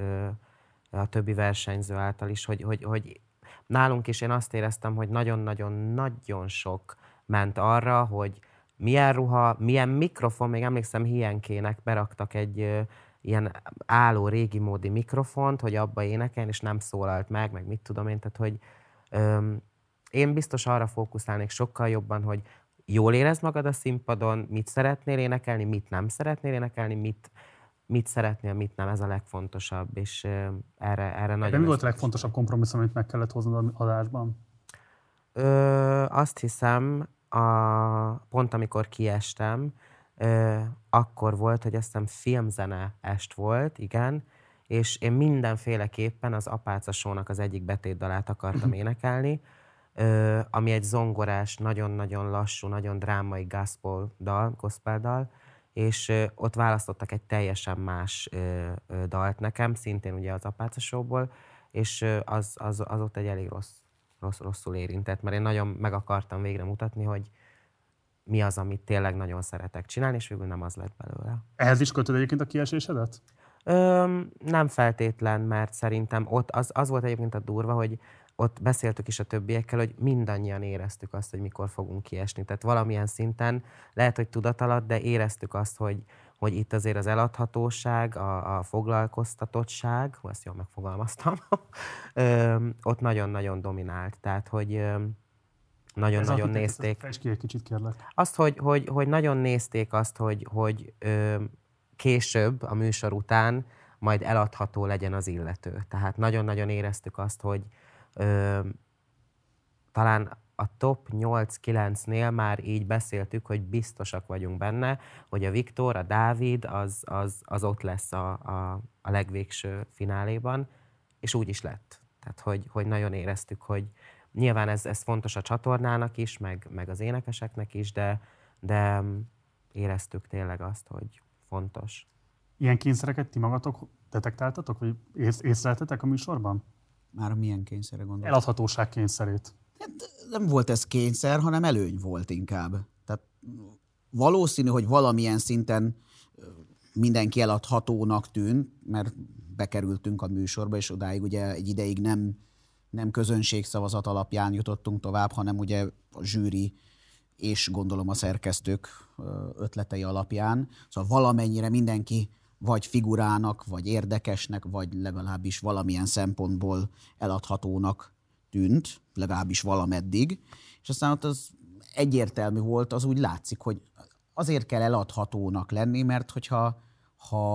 a többi versenyző által is, hogy, hogy, hogy nálunk is én azt éreztem, hogy nagyon-nagyon-nagyon sok ment arra, hogy milyen ruha, milyen mikrofon, még emlékszem, hienkének beraktak egy ö, ilyen álló régi módi mikrofont, hogy abba énekeljen, és nem szólalt meg, meg mit tudom én, tehát hogy ö, én biztos arra fókuszálnék sokkal jobban, hogy jól érezd magad a színpadon, mit szeretnél énekelni, mit nem szeretnél énekelni, mit... mit szeretnél, mit nem, ez a legfontosabb, és erre, erre nagyon... De mi volt a legfontosabb kompromisszum, amit meg kellett hoznod az adásban? Ö, azt hiszem, a, pont amikor kiestem, ö, akkor volt, hogy azt hiszem filmzene est volt, igen, és én mindenféleképpen az Apáca show-nak az egyik betétdalát akartam énekelni, ö, ami egy zongorás, nagyon-nagyon lassú, nagyon drámai gospel dal, gospel dal, és ott választottak egy teljesen más dalt nekem, szintén ugye az Apáca show-ból, és az, az, az ott egy elég rossz, rossz, rosszul érintett, mert én nagyon meg akartam végre mutatni, hogy mi az, amit tényleg nagyon szeretek csinálni, és végül nem az lett belőle. Ehhez is kötöd egyébként a kiesésedet? Öm, nem feltétlen, mert szerintem ott az, az volt egyébként a durva, hogy ott beszéltük is a többiekkel, hogy mindannyian éreztük azt, hogy mikor fogunk kiesni. Tehát valamilyen szinten, lehet, hogy tudatalatt, de éreztük azt, hogy, hogy itt azért az eladhatóság, a, a foglalkoztatottság, hú, ezt jól megfogalmaztam, ö, ott nagyon-nagyon dominált. Tehát, hogy ö, nagyon-nagyon nézték. Fejtsd ki egy kicsit, kérlek. Azt, hogy, hogy, hogy nagyon nézték azt, hogy, hogy ö, később, a műsor után majd eladható legyen az illető. Tehát nagyon-nagyon éreztük azt, hogy Ö, talán a top nyolc-kilencnél már így beszéltük, hogy biztosak vagyunk benne, hogy a Viktor, a Dávid, az, az, az ott lesz a, a, a legvégső fináléban, és úgy is lett. Tehát, hogy, hogy nagyon éreztük, hogy nyilván ez, ez fontos a csatornának is, meg, meg az énekeseknek is, de, de éreztük tényleg azt, hogy fontos. Ilyen kényszereket ti magatok detektáltatok, vagy észleltetek a műsorban? Már milyen kényszerre gondolod? Eladhatóság kényszerét. Hát nem volt ez kényszer, hanem előny volt inkább. Tehát valószínű, hogy valamilyen szinten mindenki eladhatónak tűnt, mert bekerültünk a műsorba, és odáig ugye egy ideig nem, nem közönségszavazat alapján jutottunk tovább, hanem ugye a zsűri és gondolom a szerkesztők ötletei alapján. Szóval valamennyire mindenki vagy figurának, vagy érdekesnek, vagy legalábbis valamilyen szempontból eladhatónak tűnt, legalábbis valameddig. És aztán ott az egyértelmű volt, az úgy látszik, hogy azért kell eladhatónak lenni, mert hogyha ha,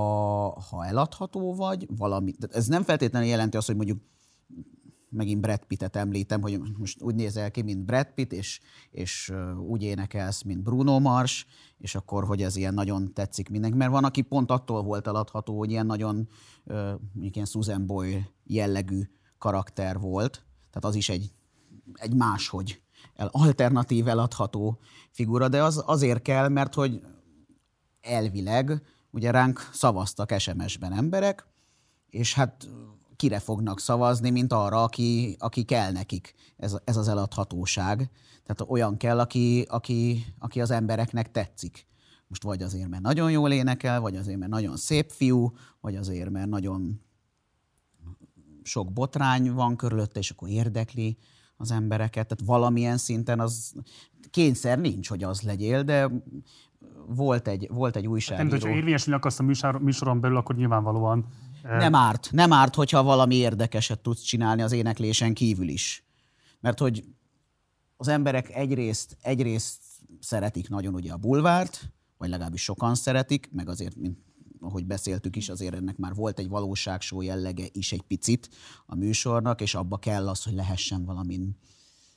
ha eladható vagy, valami, ez nem feltétlenül jelenti azt, hogy mondjuk megint Brad Pittet említem, hogy most úgy nézel ki, mint Brad Pitt, és, és úgy énekelsz, mint Bruno Mars, és akkor, hogy ez ilyen nagyon tetszik mindenki. Mert van, aki pont attól volt eladható, hogy ilyen nagyon ilyen Susan Boy jellegű karakter volt. Tehát az is egy, egy máshogy alternatív eladható figura, de az azért kell, mert hogy elvileg ugye ránk szavaztak es em es-ben emberek, és hát kire fognak szavazni, mint arra, aki, aki kell nekik ez, ez az eladhatóság. Tehát olyan kell, aki, aki, aki az embereknek tetszik. Most vagy azért, mert nagyon jól énekel, vagy azért, mert nagyon szép fiú, vagy azért, mert nagyon sok botrány van körülötte, és akkor érdekli az embereket. Tehát valamilyen szinten az kényszer nincs, hogy az legyél, de volt egy, volt egy újságíró. Hát nem tudom, hogyha érvényesülni akarsz a műsor, műsoron belül, akkor nyilvánvalóan... Nem árt. Nem árt, hogyha valami érdekeset tudsz csinálni az éneklésen kívül is. Mert hogy az emberek egyrészt, egyrészt szeretik nagyon ugye a bulvárt, vagy legalábbis sokan szeretik, meg azért, mint ahogy beszéltük is, azért ennek már volt egy valóságshow jellege is egy picit a műsornak, és abba kell az, hogy lehessen valamin,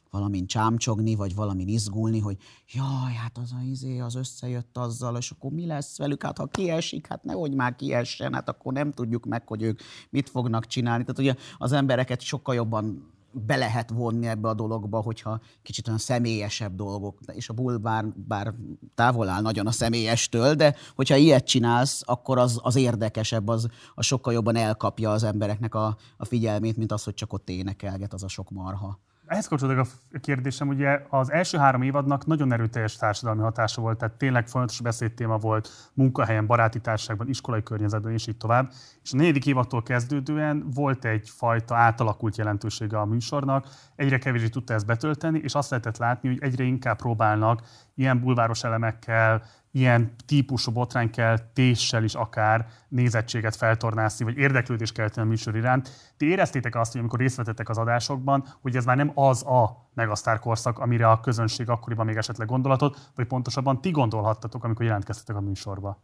valamin csámcsogni, vagy valamin izgulni, hogy jaj, hát az a izé, az összejött azzal, és akkor mi lesz velük? Hát ha kiesik, hát nehogy már kiessen, hát akkor nem tudjuk meg, hogy ők mit fognak csinálni. Tehát ugye az embereket sokkal jobban be lehet vonni ebbe a dologba, hogyha kicsit olyan személyesebb dolgok, és a bulvár bár távol áll nagyon a személyestől, de hogyha ilyet csinálsz, akkor az, az érdekesebb, az, az sokkal jobban elkapja az embereknek a, a figyelmét, mint az, hogy csak ott énekelget az a sok marha. Ehhez kapcsolódik a kérdésem, ugye az első három évadnak nagyon erőteljes társadalmi hatása volt, tehát tényleg fontos beszédtéma volt munkahelyen, baráti társaságban, iskolai környezetben és így tovább. És a negyedik évadtól kezdődően volt egyfajta átalakult jelentősége a műsornak, egyre kevésbé tudta ezt betölteni, és azt lehetett látni, hogy egyre inkább próbálnak ilyen bulváros elemekkel, ilyen típusú botránykeltéssel is akár nézettséget feltornászni, vagy érdeklődést kelteni a műsor iránt. Ti éreztétek azt, hogy amikor részt vettetek az adásokban, hogy ez már nem az a Megasztár korszak, amire a közönség akkoriban még esetleg gondolatot, vagy pontosabban ti gondolhattatok, amikor jelentkeztetek a műsorba?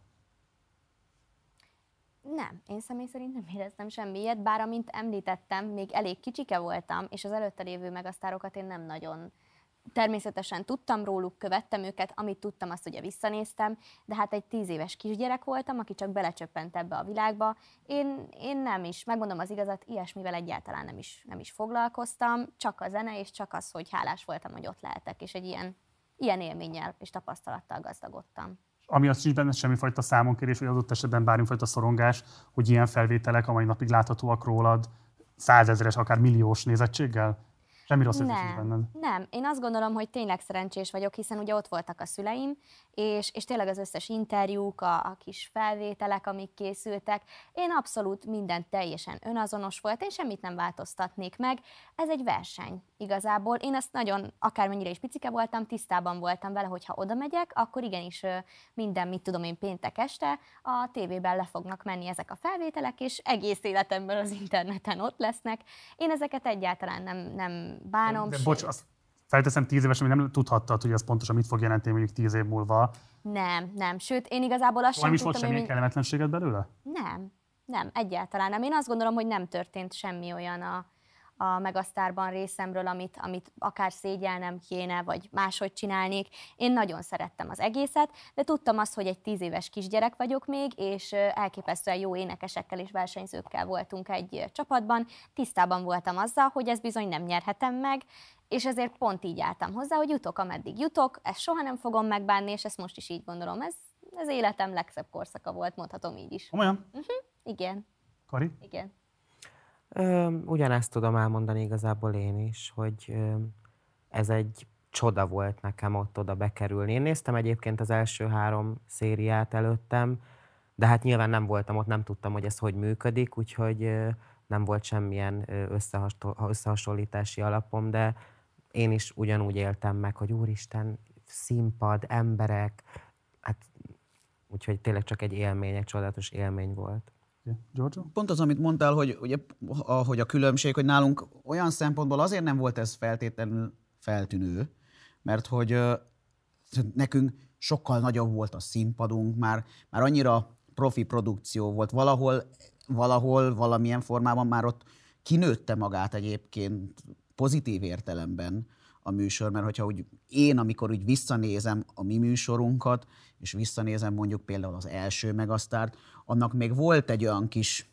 Nem, én személy szerint nem éreztem semmi ilyet, bár amint említettem, még elég kicsike voltam, és az előtte lévő Megasztárokat én nem nagyon... Természetesen tudtam róluk, követtem őket, amit tudtam, azt ugye visszanéztem, de hát egy tíz éves kisgyerek voltam, aki csak belecsöppent ebbe a világba. Én, én nem is, megmondom az igazat, ilyesmivel egyáltalán nem is, nem is foglalkoztam, csak a zene, és csak az, hogy hálás voltam, hogy ott lehetek, és egy ilyen, ilyen élménnyel és tapasztalattal gazdagodtam. Ami azt is benne semmifajta számonkérés, vagy adott esetben bármifajta szorongás, hogy ilyen felvételek, amely napig láthatóak rólad, százezeres, akár milliós nézettséggel? Semmi rossz nem, nem, én azt gondolom, hogy tényleg szerencsés vagyok, hiszen ugye ott voltak a szüleim, és, és tényleg az összes interjúk, a, a kis felvételek, amik készültek, én abszolút minden teljesen önazonos volt, én semmit nem változtatnék meg. Ez egy verseny igazából. Én azt nagyon, akármennyire is picike voltam, tisztában voltam vele, hogyha oda megyek, akkor igenis minden, mit tudom én, péntek este a tévében le fognak menni ezek a felvételek, és egész életemben az interneten ott lesznek. Én ezeket egyáltalán nem, nem bánom. De, de bocs, azt felteszem, tíz évesen még nem tudhattad, hogy ez pontosan mit fog jelenteni mondjuk tíz év múlva. Nem, nem. Sőt, én igazából azt sem tudtam, hogy... Valami is volt semmi kellemetlenséged belőle? Nem, nem, egyáltalán nem. Én azt gondolom, hogy nem történt semmi olyan a, a Megasztárban részemről, amit, amit akár szégyelnem kéne, vagy máshogy csinálnék. Én nagyon szerettem az egészet, de tudtam azt, hogy egy tíz éves kisgyerek vagyok még, és elképesztően jó énekesekkel és versenyzőkkel voltunk egy csapatban. Tisztában voltam azzal, hogy ezt bizony nem nyerhetem meg, és ezért pont így álltam hozzá, hogy jutok, ameddig jutok, ezt soha nem fogom megbánni, és ezt most is így gondolom. Ez az életem legszebb korszaka volt, mondhatom így is. Olyan? Uh-huh. Igen. Kari? Igen. Ugyanezt tudom elmondani igazából én is, hogy ez egy csoda volt nekem ott oda bekerülni. Én néztem egyébként az első három szériát előttem, de hát nyilván nem voltam ott, nem tudtam, hogy ez hogy működik, úgyhogy nem volt semmilyen összehasonlítási alapom, de én is ugyanúgy éltem meg, hogy úristen, színpad, emberek, hát úgyhogy tényleg csak egy élmény, egy csodálatos élmény volt. Giorgio? Pont az, amit mondtál, hogy, ugye, ahogy a különbség, hogy nálunk olyan szempontból azért nem volt ez feltétlenül feltűnő, mert hogy ö, nekünk sokkal nagyobb volt a színpadunk, már, már annyira profi produkció volt, valahol, valahol, valamilyen formában már ott kinőtte magát egyébként pozitív értelemben a műsor, mert hogyha úgy én, amikor úgy visszanézem a mi műsorunkat, és visszanézem mondjuk például az első Megasztárt, annak még volt egy olyan kis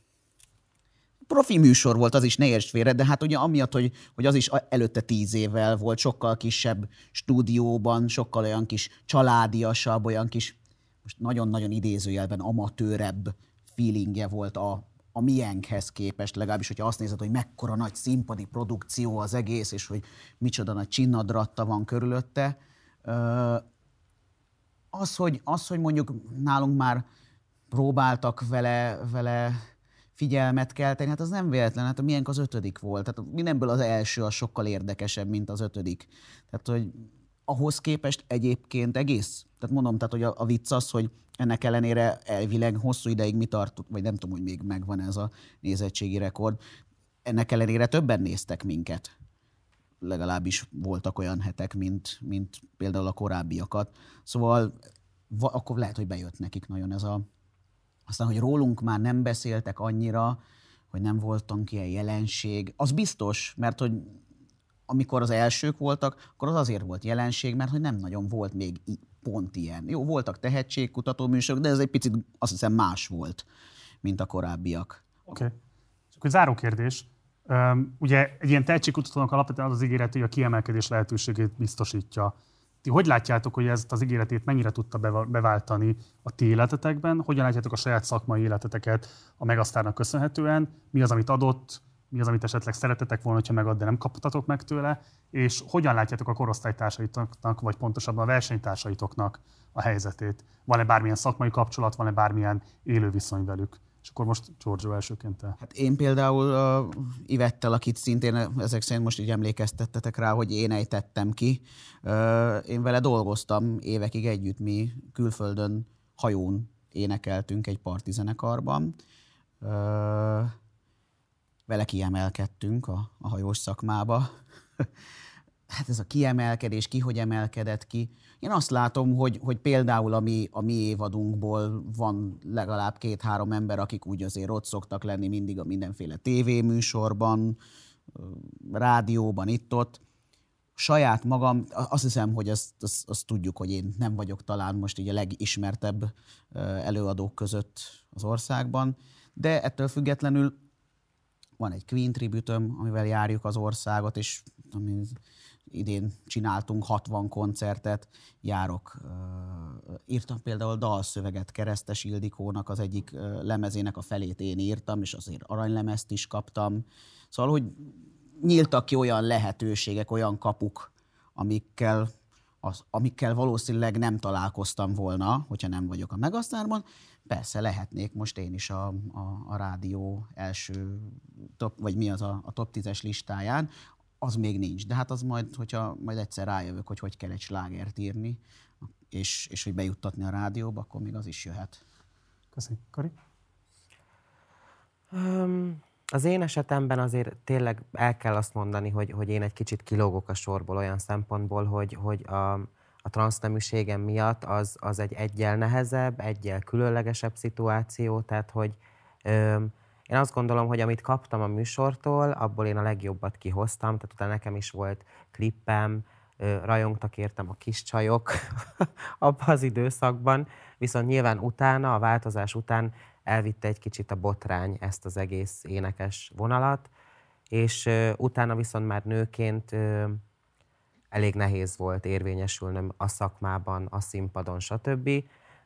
profi műsor volt, az is, ne értsd félre, de hát ugye amiatt, hogy, hogy az is előtte tíz évvel volt, sokkal kisebb stúdióban, sokkal olyan kis családiasabb, olyan kis, most nagyon-nagyon idézőjelben amatőrebb feelingje volt a, a miénkhez képest, legalábbis, hogyha azt nézed, hogy mekkora nagy színpadi produkció az egész, és hogy micsoda nagy csinnadratta van körülötte. Az, hogy, az, hogy mondjuk nálunk már próbáltak vele, vele figyelmet kelteni, hát az nem véletlen, hát a miénk az ötödik volt. Tehát mindenből az első az sokkal érdekesebb, mint az ötödik. Tehát, hogy ahhoz képest egyébként egész. Tehát mondom, tehát, hogy a, a vicc az, hogy ennek ellenére elvileg hosszú ideig mi tartott, vagy nem tudom, hogy még megvan ez a nézettségi rekord, ennek ellenére többen néztek minket. Legalábbis voltak olyan hetek, mint, mint például a korábbiakat. Szóval va, akkor lehet, hogy bejött nekik nagyon ez a... Aztán, hogy rólunk már nem beszéltek annyira, hogy nem voltunk ilyen jelenség. Az biztos, mert hogy amikor az elsők voltak, akkor az azért volt jelenség, mert hogy nem nagyon volt még pont ilyen. Jó, voltak tehetségkutató műsorok, de ez egy picit azt hiszem más volt, mint a korábbiak. Oké. Okay. És akkor záró kérdés. Üm, ugye egy ilyen tehetségkutatónak alapvetően az az ígéret, hogy a kiemelkedés lehetőségét biztosítja. Ti hogy látjátok, hogy ezt az ígéretét mennyire tudta beváltani a ti életetekben? Hogyan látjátok a saját szakmai életeteket a Megasztárnak köszönhetően? Mi az, amit adott? Mi az, amit esetleg szeretetek volna, hogyha megad, de nem kaptatok meg tőle? És hogyan látjátok a korosztálytársaitoknak, vagy pontosabban a versenytársaitoknak a helyzetét? Van-e bármilyen szakmai kapcsolat, van-e bármilyen élő viszony velük? És akkor most Giorgio elsőként te. Hát én például uh, Ivettel, akit szintén ezek szerint most így emlékeztettetek rá, hogy én ejtettem ki. Uh, én vele dolgoztam évekig együtt, mi külföldön hajón énekeltünk egy partizenekarban. Uh, vele kiemelkedtünk a, a hajós szakmába. Hát ez a kiemelkedés, ki hogy emelkedett ki. Én azt látom, hogy, hogy például a mi, a mi évadunkból van legalább két-három ember, akik úgy azért ott szoktak lenni mindig a mindenféle tévéműsorban, rádióban, itt-ott. Saját magam, azt hiszem, hogy azt, azt, azt tudjuk, hogy én nem vagyok talán most így a legismertebb előadók között az országban, de ettől függetlenül van egy Queen Tribütöm, amivel járjuk az országot, és ami idén csináltunk hatvan koncertet, járok. Írtam például dalszöveget Keresztes Ildikónak, az egyik lemezének a felét én írtam, és azért aranylemezt is kaptam. Szóval, hogy nyíltak ki olyan lehetőségek, olyan kapuk, amikkel, az, amikkel valószínűleg nem találkoztam volna, hogyha nem vagyok a Megasztárban. Persze lehetnék most én is a, a, a rádió első, top, vagy mi az a, a top tízes listáján, az még nincs, de hát az majd, hogyha majd egyszer rájövök, hogy hogy kell egy slágert írni, és, és hogy bejuttatni a rádióba, akkor még az is jöhet. Köszönjük. Kari? Um, az én esetemben azért tényleg el kell azt mondani, hogy, hogy én egy kicsit kilógok a sorból olyan szempontból, hogy, hogy a, a transzneműségem miatt az, az egy egyel nehezebb, egyel különlegesebb szituáció, tehát hogy... Um, Én azt gondolom, hogy amit kaptam a műsortól, abból én a legjobbat kihoztam, tehát utána nekem is volt klippem, rajongtak értem a kis csajok abban az időszakban, viszont nyilván utána, a változás után elvitte egy kicsit a botrány ezt az egész énekes vonalat, és utána viszont már nőként elég nehéz volt érvényesülnöm a szakmában, a színpadon, stb.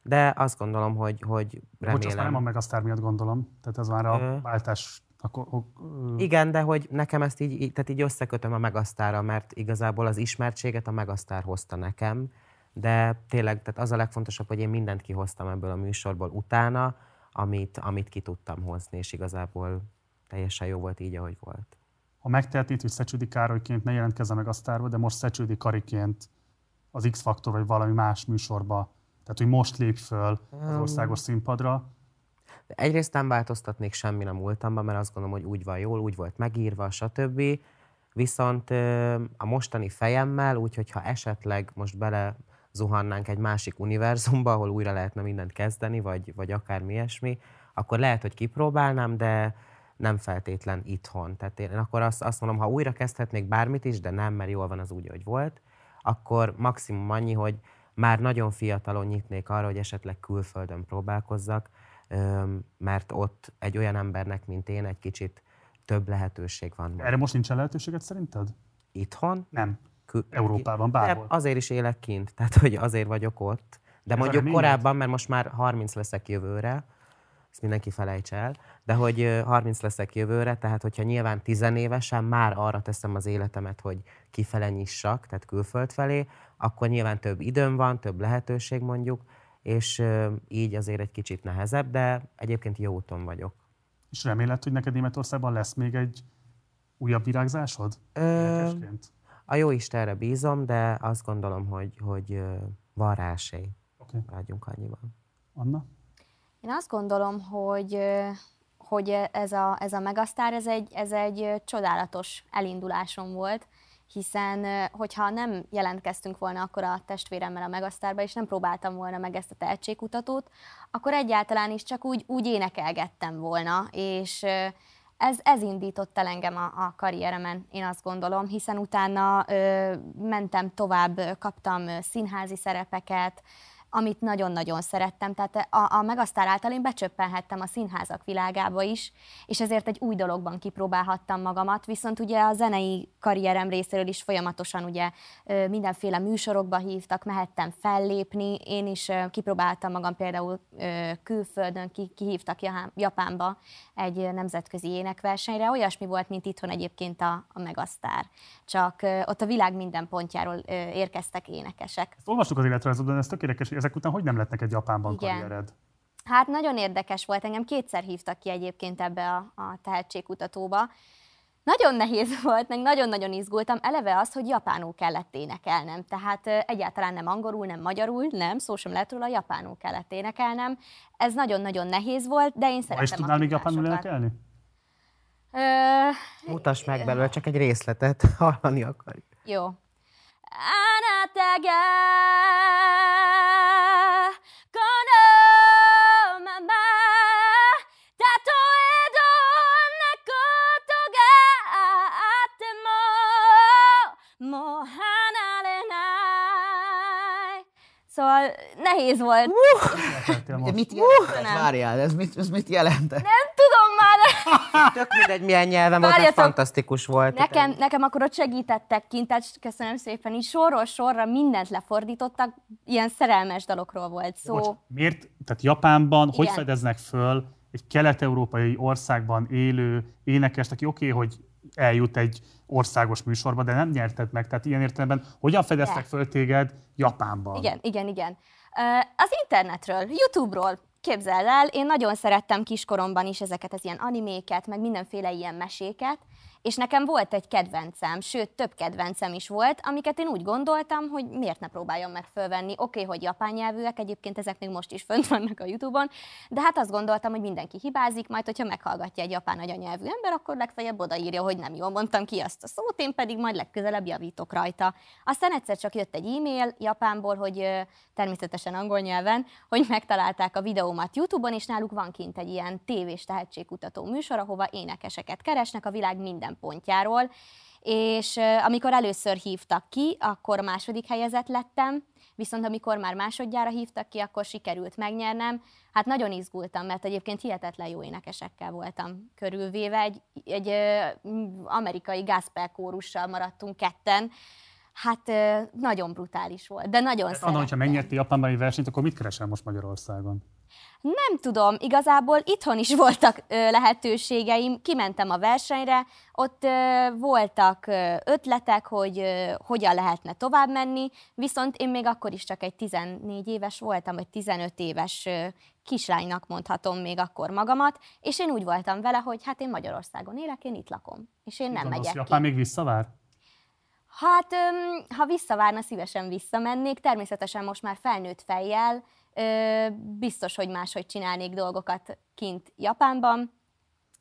De azt gondolom, hogy, hogy remélem... Bocs, nem a Megasztár miatt gondolom, tehát ez már a váltás... Igen, de hogy nekem ezt így, tehát így összekötöm a Megasztárra, mert igazából az ismertséget a Megasztár hozta nekem, de tényleg tehát az a legfontosabb, hogy én mindent kihoztam ebből a műsorból utána, amit, amit ki tudtam hozni, és igazából teljesen jó volt így, ahogy volt. Ha megtehetnéd, hogy Szecsődi Károlyként ne jelentkezz a Megasztárba, de most Szecsődi Kariként az X-faktor vagy valami más műsorba, tehát, hogy most lép föl az országos színpadra. De egyrészt nem változtatnék semmin a múltamban, mert azt gondolom, hogy úgy van jól, úgy volt megírva, stb. Viszont a mostani fejemmel, úgyhogy ha esetleg most bele zuhannánk egy másik univerzumba, ahol újra lehetne mindent kezdeni, vagy, vagy akármi ilyesmi, akkor lehet, hogy kipróbálnám, de nem feltétlen itthon. Tehát én akkor azt, azt mondom, ha újra kezdhetnék bármit is, de nem, mert jól van az úgy, ahogy volt, akkor maximum annyi, hogy már nagyon fiatalon nyitnék arra, hogy esetleg külföldön próbálkozzak, mert ott egy olyan embernek, mint én, egy kicsit több lehetőség van. Erre most nincsen lehetőséget szerinted? Itthon? Nem. Kül- Európában, bárhol. Azért is élek kint, tehát hogy azért vagyok ott. De ez mondjuk korábban, mert most már harminc leszek jövőre, ezt mindenki felejts el, de hogy harminc leszek jövőre, tehát hogyha nyilván tizenévesen már arra teszem az életemet, hogy kifele nyissak, tehát külföld felé, akkor nyilván több időm van, több lehetőség mondjuk, és így azért egy kicsit nehezebb, de egyébként jó úton vagyok. És reméled, hogy neked Németországban lesz még egy újabb virágzásod? Ö, a jó Istenre bízom, de azt gondolom, hogy, hogy van rá esély. Okay. Vágyunk annyiban. Anna? Én azt gondolom, hogy, hogy ez a, ez a Megasztár, ez egy, ez egy csodálatos elindulásom volt, hiszen hogyha nem jelentkeztünk volna akkor a testvéremmel a Megasztárba, és nem próbáltam volna meg ezt a tehetségkutatót, akkor egyáltalán is csak úgy, úgy énekelgettem volna, és ez, ez indított el engem a, a karrieremen, én azt gondolom, hiszen utána ö, mentem tovább, kaptam színházi szerepeket, amit nagyon-nagyon szerettem, tehát a, a Megasztár által én becsöppenhettem a színházak világába is, és ezért egy új dologban kipróbálhattam magamat, viszont ugye a zenei karrierem részéről is folyamatosan ugye mindenféle műsorokba hívtak, mehettem fellépni, én is kipróbáltam magam például külföldön, kihívtak Japánba egy nemzetközi énekversenyre, olyasmi volt, mint itthon egyébként a, a Megasztár, csak ott a világ minden pontjáról érkeztek énekesek. Ezt olvastuk az életrajzodban, ez tök érdekes, ezek után hogy nem lett neked Japánban Igen. karriered? Hát nagyon érdekes volt, engem kétszer hívtak ki egyébként ebbe a, a tehetségkutatóba. Nagyon nehéz volt, meg nagyon-nagyon izgultam, eleve az, hogy japánul kellett énekelnem, tehát egyáltalán nem angolul, nem magyarul, nem, szó sem lett róla, japánul kellett énekelnem. Ez nagyon-nagyon nehéz volt, de én szerettem a kihívásokat. És tudnál még japánul énekelni? Ö... Mutasd meg belőle, csak egy részletet hallani akarjuk. Jó. Anata ga kono mama tatoe donna koto ga atte mo mo hanarenai. Szóval nehéz volt. De mit jelent? Várjál, ez mit, ez mit jelent? Nem tudom már. Tök mindegy, milyen nyelven volt, ez fantasztikus volt. Nekem, nekem akkor ott segítettek kint, tehát köszönöm szépen, így sorról sorra mindent lefordítottak, ilyen szerelmes dalokról volt szó. Bocs, miért, tehát Japánban, Igen. hogy fedeznek föl egy kelet-európai országban élő énekest, aki oké, okay, hogy eljut egy országos műsorba, de nem nyerted meg, tehát ilyen értelemben hogyan fedeztek föl téged Japánban? Igen, igen, igen. Az internetről, YouTube-ról. Képzeld el, én nagyon szerettem kiskoromban is ezeket az ilyen animéket, meg mindenféle ilyen meséket, és nekem volt egy kedvencem, sőt több kedvencem is volt, amiket én úgy gondoltam, hogy miért ne próbáljam meg fölvenni. Oké, okay, hogy japán nyelvűek, egyébként ezek még most is fönt vannak a YouTube-on, de hát azt gondoltam, hogy mindenki hibázik, majd hogyha meghallgatja egy japán anyanyelvű ember, akkor legfeljebb odaírja, hogy nem jól mondtam ki azt a szót, én pedig majd legközelebb javítok rajta. Aztán egyszer csak jött egy e-mail Japánból, hogy természetesen angol nyelven, hogy megtalálták a videómat YouTube-on, és náluk van kint egy ilyen tévés tehetségkutató műsor, ahova énekeseket keresnek a világ minden pontjáról, és amikor először hívtak ki, akkor második helyezett lettem, viszont amikor már másodjára hívtak ki, akkor sikerült megnyernem. Hát nagyon izgultam, mert egyébként hihetetlen jó énekesekkel voltam körülvéve, egy, egy ö, amerikai gospel kórussal maradtunk ketten, hát ö, nagyon brutális volt, de nagyon szerettem. Anna, hogyha megnyertél Japánban egy versenyt, akkor mit keresel most Magyarországon? Nem tudom, igazából itthon is voltak ö, lehetőségeim, kimentem a versenyre, ott ö, voltak ö, ötletek, hogy ö, hogyan lehetne tovább menni, viszont én még akkor is csak egy tizennégy éves voltam, vagy tizenöt éves ö, kislánynak mondhatom még akkor magamat, és én úgy voltam vele, hogy hát én Magyarországon élek, én itt lakom, és én nem Itt megyek ki. Japán még visszavár? Hát, ö, ha visszavárna, szívesen visszamennék, természetesen most már felnőtt fejjel, biztos, hogy máshogy csinálnék dolgokat kint Japánban,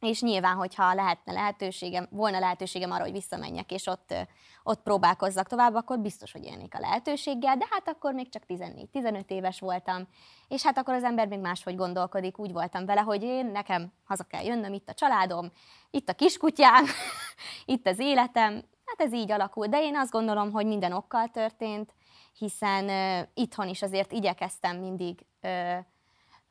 és nyilván, hogyha lehetne lehetőségem, volna lehetőségem arra, hogy visszamenjek, és ott, ott próbálkozzak tovább, akkor biztos, hogy élnék a lehetőséggel, de hát akkor még csak tizennégy-tizenöt éves voltam, és hát akkor az ember még máshogy gondolkodik, úgy voltam vele, hogy én, nekem haza kell jönnöm, itt a családom, itt a kiskutyám, itt az életem, hát ez így alakul, de én azt gondolom, hogy minden okkal történt, hiszen uh, itthon is azért igyekeztem mindig uh,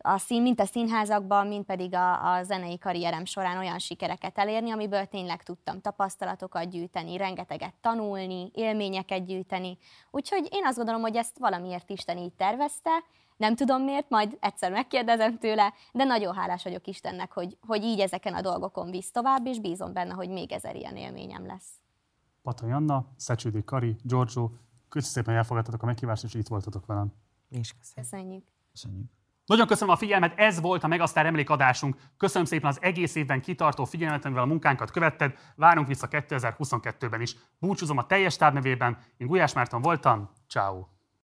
a szín, mint a színházakban, mint pedig a, a zenei karrierem során olyan sikereket elérni, amiből tényleg tudtam tapasztalatokat gyűjteni, rengeteget tanulni, élményeket gyűjteni. Úgyhogy én azt gondolom, hogy ezt valamiért Isten így tervezte, nem tudom miért, majd egyszer megkérdezem tőle, de nagyon hálás vagyok Istennek, hogy, hogy így ezeken a dolgokon visz tovább, és bízom benne, hogy még ezer ilyen élményem lesz. Patai Anna, Szecsődi Kari, Giorgio, köszönöm szépen, hogy elfogadtatok a meghívást, és itt voltatok velem. És köszönjük. Köszönjük. Köszönjük. Nagyon köszönöm a figyelmet, ez volt a Megasztár emlékadásunk. Köszönöm szépen az egész évben kitartó figyelmet, amivel a munkánkat követted. Várunk vissza kétezer-huszonkettőben is. Búcsúzom a teljes táb nevében. Én Gulyás Márton voltam. Ciao.